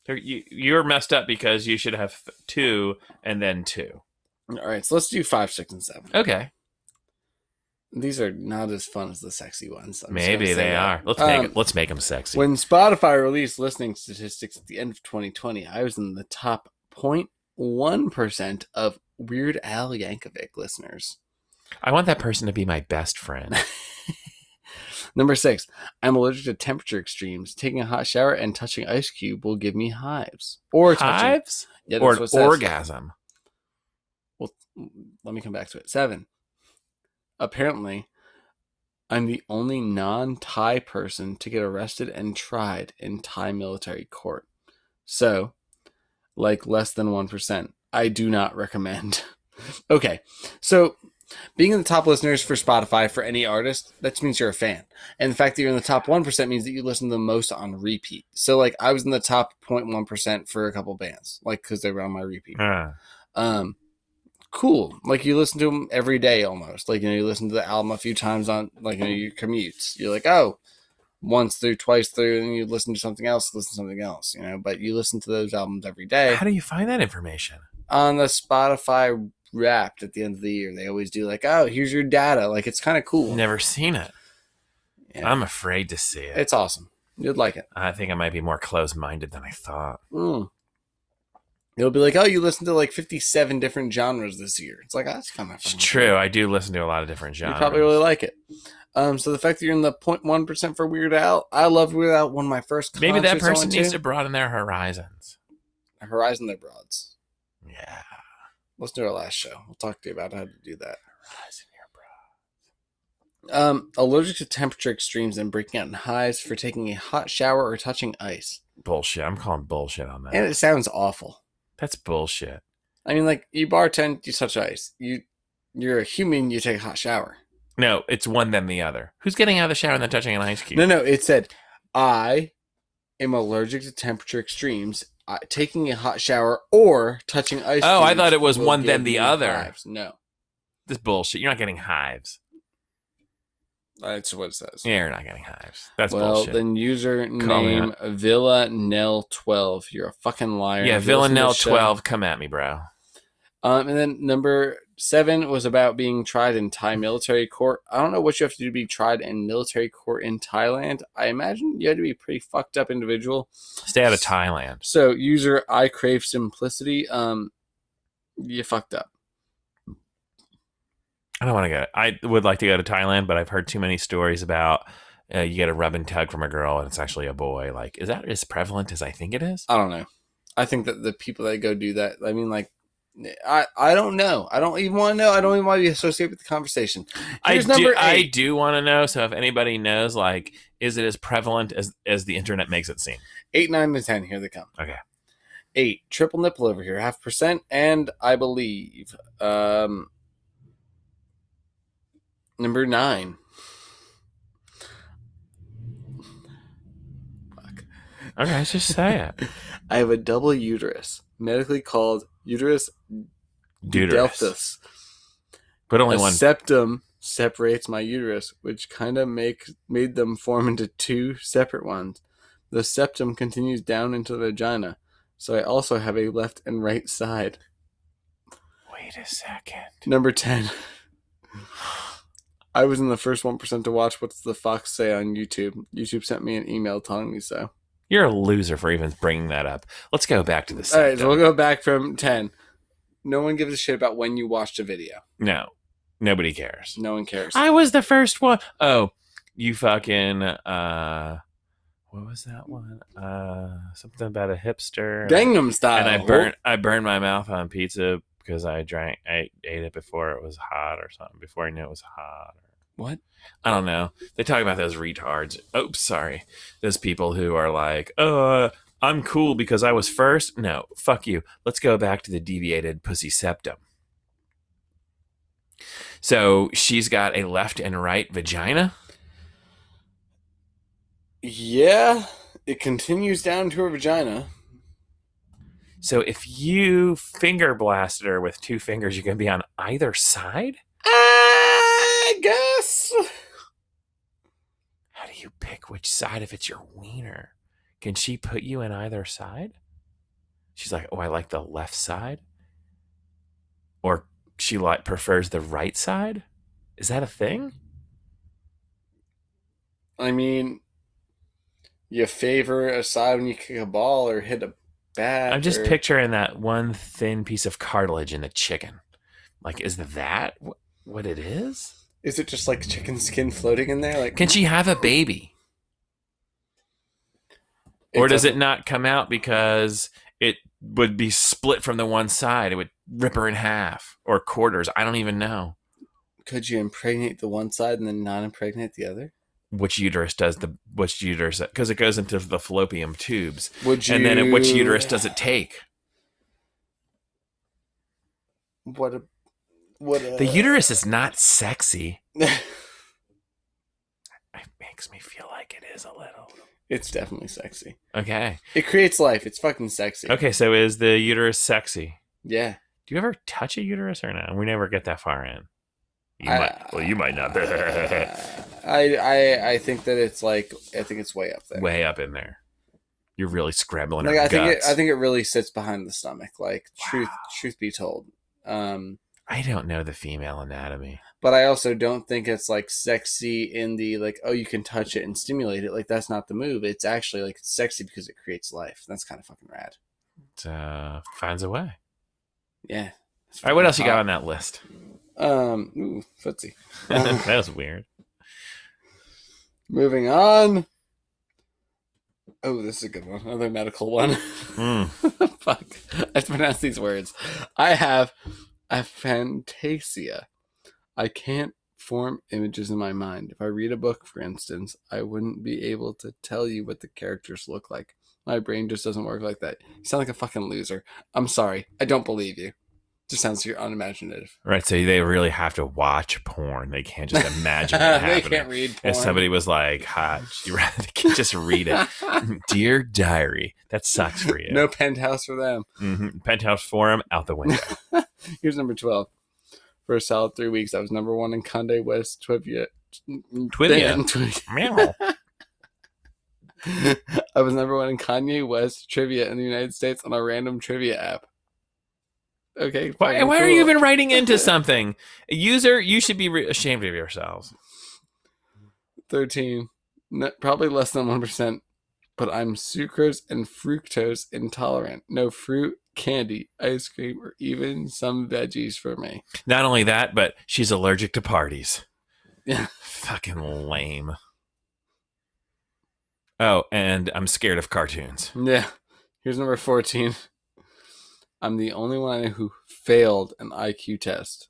You, you're messed up because you should have two and then two. All right, so let's do five, six, and seven. Okay. These are not as fun as the sexy ones. I'm Maybe they that. are. Let's make, um, it, let's make them sexy. When Spotify released listening statistics at the end of twenty twenty, I was in the top zero point one percent of Weird Al Yankovic listeners. I want that person to be my best friend. Number six, I'm allergic to temperature extremes. Taking a hot shower and touching ice cube will give me hives. Or hives? Touching, yeah, or an orgasm. Well, let me come back to it. Seven. Apparently, I'm the only non-Thai person to get arrested and tried in Thai military court. So, like less than one percent. I do not recommend. Okay, so being in the top listeners for Spotify for any artist, that means you're a fan. And the fact that you're in the top one percent means that you listen to the most on repeat. So, like, I was in the top zero point one percent for a couple bands, like, because they were on my repeat. Uh. Um. Cool. Like, you listen to them every day almost. Like, you know, you listen to the album a few times on, like, you know, your commutes. You're like, oh, once through, twice through, and you listen to something else, listen to something else, you know. But you listen to those albums every day. How do you find that information? On the Spotify Wrapped at the end of the year. They always do, like, oh, here's your data. Like, it's kind of cool. Never seen it. Yeah. I'm afraid to see it. It's awesome. You'd like it. I think I might be more closed-minded than I thought. Mm. It'll be like, oh, you listened to like fifty-seven different genres this year. It's like, oh, that's kind of funny. It's true. I do listen to a lot of different genres. You probably really like it. Um, so the fact that you're in the zero point one percent for Weird Al, I loved Weird Al. One of my first concerts. Maybe that person needs to. to broaden their horizons. Horizon their broads. Yeah. Let's do our last show. We'll talk to you about how to do that. Horizon your broads. Um, allergic to temperature extremes and breaking out in hives for taking a hot shower or touching ice. Bullshit. I'm calling bullshit on that. And it sounds awful. That's bullshit. I mean, like, you bartend, you touch ice. You, you're a human, you take a hot shower. No, it's one then the other. Who's getting out of the shower and then touching an ice cube? No, no, it said, I am allergic to temperature extremes. Uh, taking a hot shower or touching ice cubes. Oh, I thought it was one then the other. Hives. No. This bullshit. You're not getting hives. That's what it says. Yeah, you're not getting hives. That's well, bullshit. Well, then username Villanelle twelve. You're a fucking liar. Yeah, Villanelle twelve. Come at me, bro. Um, and then number seven was about being tried in Thai military court. I don't know what you have to do to be tried in military court in Thailand. I imagine you had to be a pretty fucked up individual. Stay out of Thailand. So, user I crave simplicity. Um, you fucked up. I don't want to go. I would like to go to Thailand, but I've heard too many stories about uh, you get a rub and tug from a girl and it's actually a boy. Like, is that as prevalent as I think it is? I don't know. I think that the people that go do that, I mean, like, I, I don't know. I don't even want to know. I don't even want to be associated with the conversation. Here's I number do, eight. I do want to know. So if anybody knows, like, is it as prevalent as, as the internet makes it seem? Eight, nine, and ten. Here they come. Okay. Eight. Triple nipple over here. Half percent. And I believe... um. Number nine. Fuck. All right, just say it. I have a double uterus, medically called uterus deltus. But only a one. Septum separates my uterus, which kind of make made them form into two separate ones. The septum continues down into the vagina, so I also have a left and right side. Wait a second. Number ten. I was in the first one percent to watch What's the Fox Say on YouTube. YouTube sent me an email telling me so. You're a loser for even bringing that up. Let's go back to this. All right, so we'll go back from ten. No one gives a shit about when you watched a video. No. Nobody cares. No one cares. I was the first one. Oh, you fucking... Uh, what was that one? Uh, something about a hipster. Gangnam Style. And I burned, I burned my mouth on pizza... Because I drank, I ate it before it was hot or something, before I knew it was hot. What? I don't know. They talk about those retards. Oh, sorry. Those people who are like, uh, I'm cool because I was first. No, fuck you. Let's go back to the deviated pussy septum. So she's got a left and right vagina. Yeah, it continues down to her vagina. So if you finger blasted her with two fingers, you're going to be on either side? I guess. How do you pick which side if it's your wiener? Can she put you in either side? She's like, oh, I like the left side. Or she like prefers the right side. Is that a thing? I mean, you favor a side when you kick a ball or hit a bat. I'm just or... picturing that one thin piece of cartilage in the chicken. Like, is that what it is? Is it just like chicken skin floating in there? Like, can she have a baby? Or does it not come out because it would be split from the one side? It would rip her in half or quarters. I don't even know. Could you impregnate the one side and then not impregnate the other? Which uterus does the which uterus? Because it goes into the fallopian tubes. Would you, and then at which uterus does it take? What a what a, the uterus is not sexy. It makes me feel like it is a little. It's definitely sexy. Okay. It creates life. It's fucking sexy. Okay, so is the uterus sexy? Yeah. Do you ever touch a uterus or not? We never get that far in. You I, might, well, you might not. I, I I think that it's like, I think it's way up there. Way up in there. You're really scrambling like, her I guts. Think it, I think it really sits behind the stomach. Like, wow. truth truth be told. Um, I don't know the female anatomy. But I also don't think it's like sexy in the like, oh, you can touch it and stimulate it. Like, that's not the move. It's actually like it's sexy because it creates life. That's kind of fucking rad. It uh, finds a way. Yeah. All right. What else top. you got on that list? Um, ooh, footsie. Um, that was weird. Moving on. Oh, this is a good one. Another medical one. Mm. Fuck. I pronounced these words. I have aphantasia. I can't form images in my mind. If I read a book, for instance, I wouldn't be able to tell you what the characters look like. My brain just doesn't work like that. You sound like a fucking loser. I'm sorry. I don't believe you. It just sounds unimaginative. Right, so they really have to watch porn. They can't just imagine it happening. They can't read porn. If somebody was like, hot, you can just read it. Dear diary, that sucks for you. No penthouse for them. Mm-hmm. Penthouse for them, out the window. Here's number twelve. For a solid three weeks, I was number one in Kanye West Twivia. Twivia. Twivia. I was number one in Kanye West trivia in the United States on a random trivia app. Okay. Why, why cool. are you even writing into something? User, you should be re- ashamed of yourselves. thirteen. No, probably less than one percent. But I'm sucrose and fructose intolerant. No fruit, candy, ice cream, or even some veggies for me. Not only that, but she's allergic to parties. Yeah. Fucking lame. Oh, and I'm scared of cartoons. Yeah. Here's number fourteen. I'm the only one who failed an I Q test.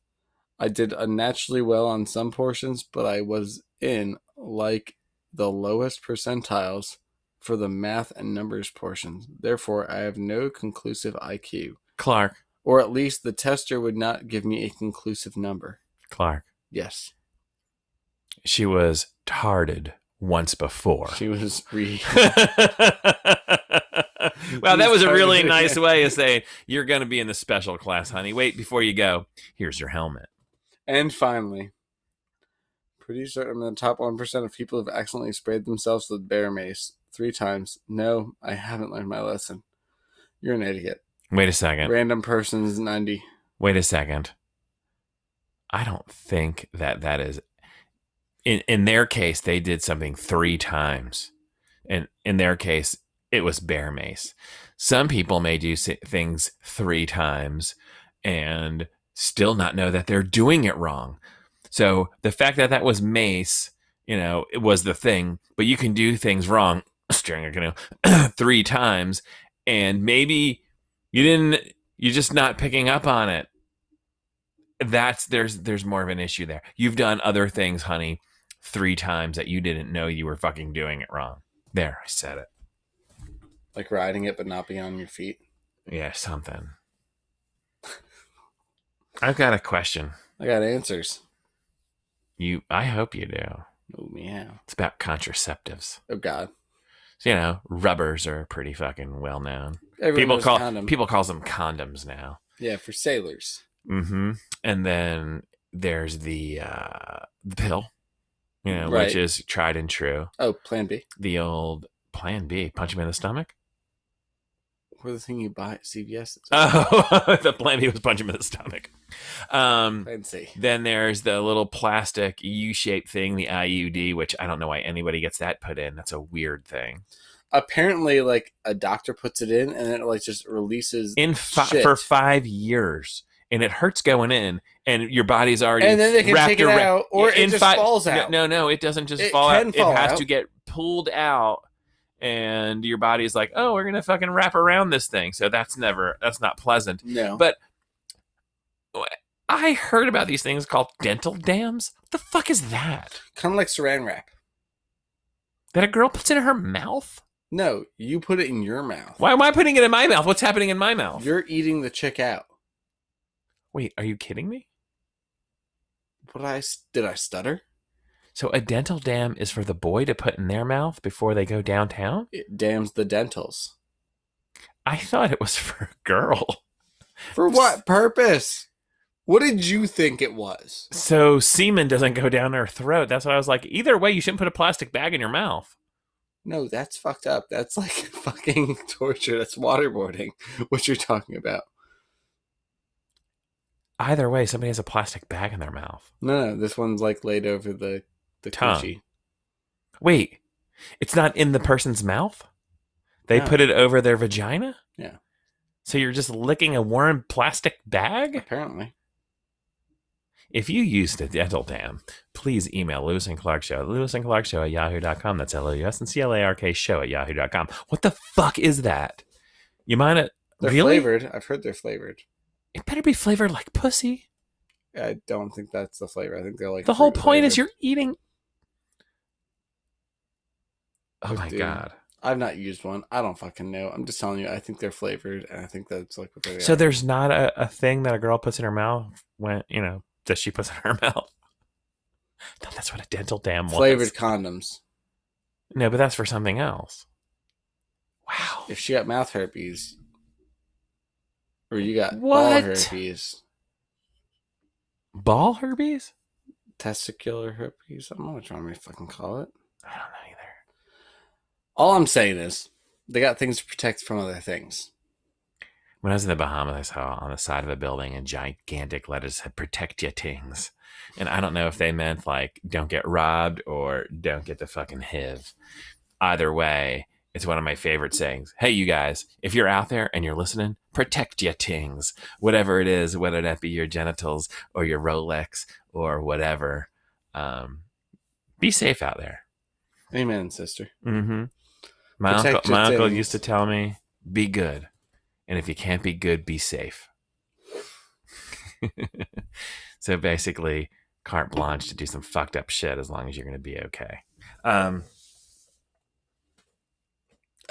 I did unnaturally well on some portions, but I was in like the lowest percentiles for the math and numbers portions. Therefore, I have no conclusive I Q. Clark. Or at least the tester would not give me a conclusive number. Clark. Yes. She was tarded once before. She was re... Wow, that was a really nice way of saying, you're going to be in the special class, honey. Wait, before you go, here's your helmet. And finally... Pretty certain I'm in the top one percent of people who have accidentally sprayed themselves with bear mace three times. No, I haven't learned my lesson. You're an idiot. Wait a second. Random person's ninety. Wait a second. I don't think that that is... In, in their case, they did something three times. And in their case, it was bear mace. Some people may do things three times and still not know that they're doing it wrong. So the fact that that was mace, you know, it was the thing, but you can do things wrong steering a canoe three times. And maybe you didn't, you're just not picking up on it. That's there's, there's more of an issue there. You've done other things, honey, three times that you didn't know you were fucking doing it wrong. There, I said it. Like riding it, but not being on your feet. Yeah, something. I've got a question. I got answers. You, I hope you do. Oh, yeah. It's about contraceptives. Oh, God. So, you know, rubbers are pretty fucking well known. People call condom. people calls them condoms now. Yeah, for sailors. Mm-hmm. And then there's the uh, the pill, you know, right. which is tried and true. Oh, Plan B. The old Plan B. Punch him in the stomach. Or the thing you buy at C V S. Oh, the Plan B was punch him in the stomach. Um, Plan C. Then there's the little plastic U-shaped thing, the I U D, which I don't know why anybody gets that put in. That's a weird thing. Apparently, like, a doctor puts it in and then it, like, just releases in fi- shit. For five years. And it hurts going in, and your body's already and then they can take it around. out, or in it just fi- falls out. No, no, no, it doesn't just it fall out. Fall it has out. to get pulled out, and your body's like, oh, we're gonna fucking wrap around this thing. So that's never, that's not pleasant. No. But I heard about these things called dental dams. What the fuck is that? Kind of like Saran wrap. That a girl puts it in her mouth? No, you put it in your mouth. Why am I putting it in my mouth? What's happening in my mouth? You're eating the chick out. Wait, are you kidding me? What I did I stutter? So a dental dam is for the boy to put in their mouth before they go downtown? It dams the dentals. I thought it was for a girl. For what purpose? What did you think it was? So semen doesn't go down their throat. That's why I was like, either way, you shouldn't put a plastic bag in your mouth. No, that's fucked up. That's like fucking torture. That's waterboarding, what you're talking about. Either way, somebody has a plastic bag in their mouth. No, no, this one's like laid over the, the tongue. Cushy. Wait, it's not in the person's mouth? They no. put it over their vagina? Yeah. So you're just licking a warm plastic bag? Apparently. If you used a dental dam, please email Lewis and Clark Show at lewis and clark show at yahoo dot com. That's L O U S and C L A R K show at yahoo dot com. What the fuck is that? You mind it? They're really? flavored. I've heard they're flavored. It better be flavored like pussy. I don't think that's the flavor. I think they're like... The whole point flavored. is you're eating... Oh, oh my dude, God. I've not used one. I don't fucking know. I'm just telling you, I think they're flavored, and I think that's like what they so are. There's not a, a thing that a girl puts in her mouth when, you know, that she puts in her mouth? I thought that's what a dental dam was. Flavored condoms. No, but that's for something else. Wow. If she got mouth herpes... Or you got what? ball herpes. Ball herpes? Testicular herpes. I don't know what you want me to fucking call it. I don't know either. All I'm saying is they got things to protect from other things. When I was in the Bahamas, I saw on the side of a building a gigantic letter said, protect your things. And I don't know if they meant like don't get robbed or don't get the fucking H I V. Either way. It's one of my favorite sayings. Hey, you guys, if you're out there and you're listening, protect your tings. Whatever it is, whether that be your genitals or your Rolex or whatever. Um, be safe out there. Amen, sister. Mm-hmm. My, uncle, my uncle used to tell me, be good. And if you can't be good, be safe. So basically, carte blanche to do some fucked up shit as long as you're going to be okay. Um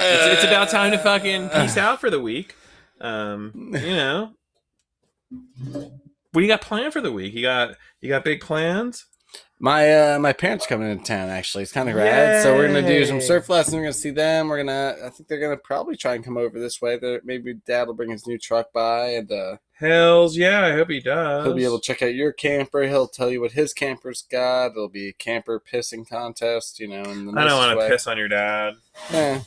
It's, it's about time to fucking peace out for the week. Um, you know, what do you got planned for the week? You got you got big plans? My uh, my parents are coming into town. Actually, it's kind of rad. Yay. So we're gonna do some surf lessons. We're gonna see them. We're gonna. I think they're gonna probably try and come over this way. They're, maybe Dad will bring his new truck by. And uh, hells yeah, I hope he does. He'll be able to check out your camper. He'll tell you what his camper's got. It'll be a camper pissing contest. You know. In the I don't want to piss on your dad. Yeah.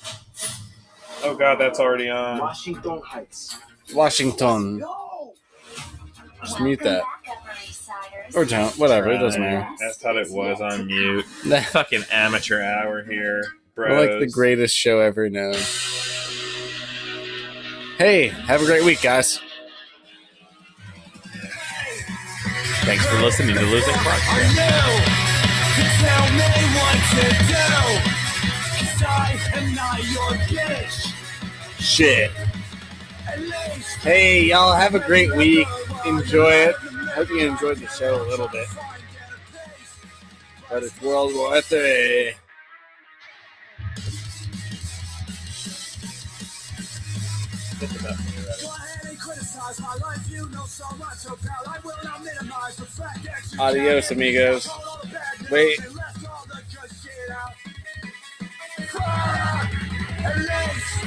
Oh God, that's already on. Washington Heights. Washington. Just mute that. Or don't. Whatever. Right. It doesn't matter. I thought it was on mute. Fucking amateur hour here, bro. Like the greatest show ever known. Hey, have a great week, guys. Thanks for listening to Losing Clark. I know it's how many want to do. I am not your bitch. Shit. Hey, y'all, have a great week. Enjoy it. I hope you enjoyed the show a little bit. But it's World War Three. It's about me, right? criticize my life, you know so much, so proud I will not minimize the fact that you adios, amigos. Wait. Fuck! It lives!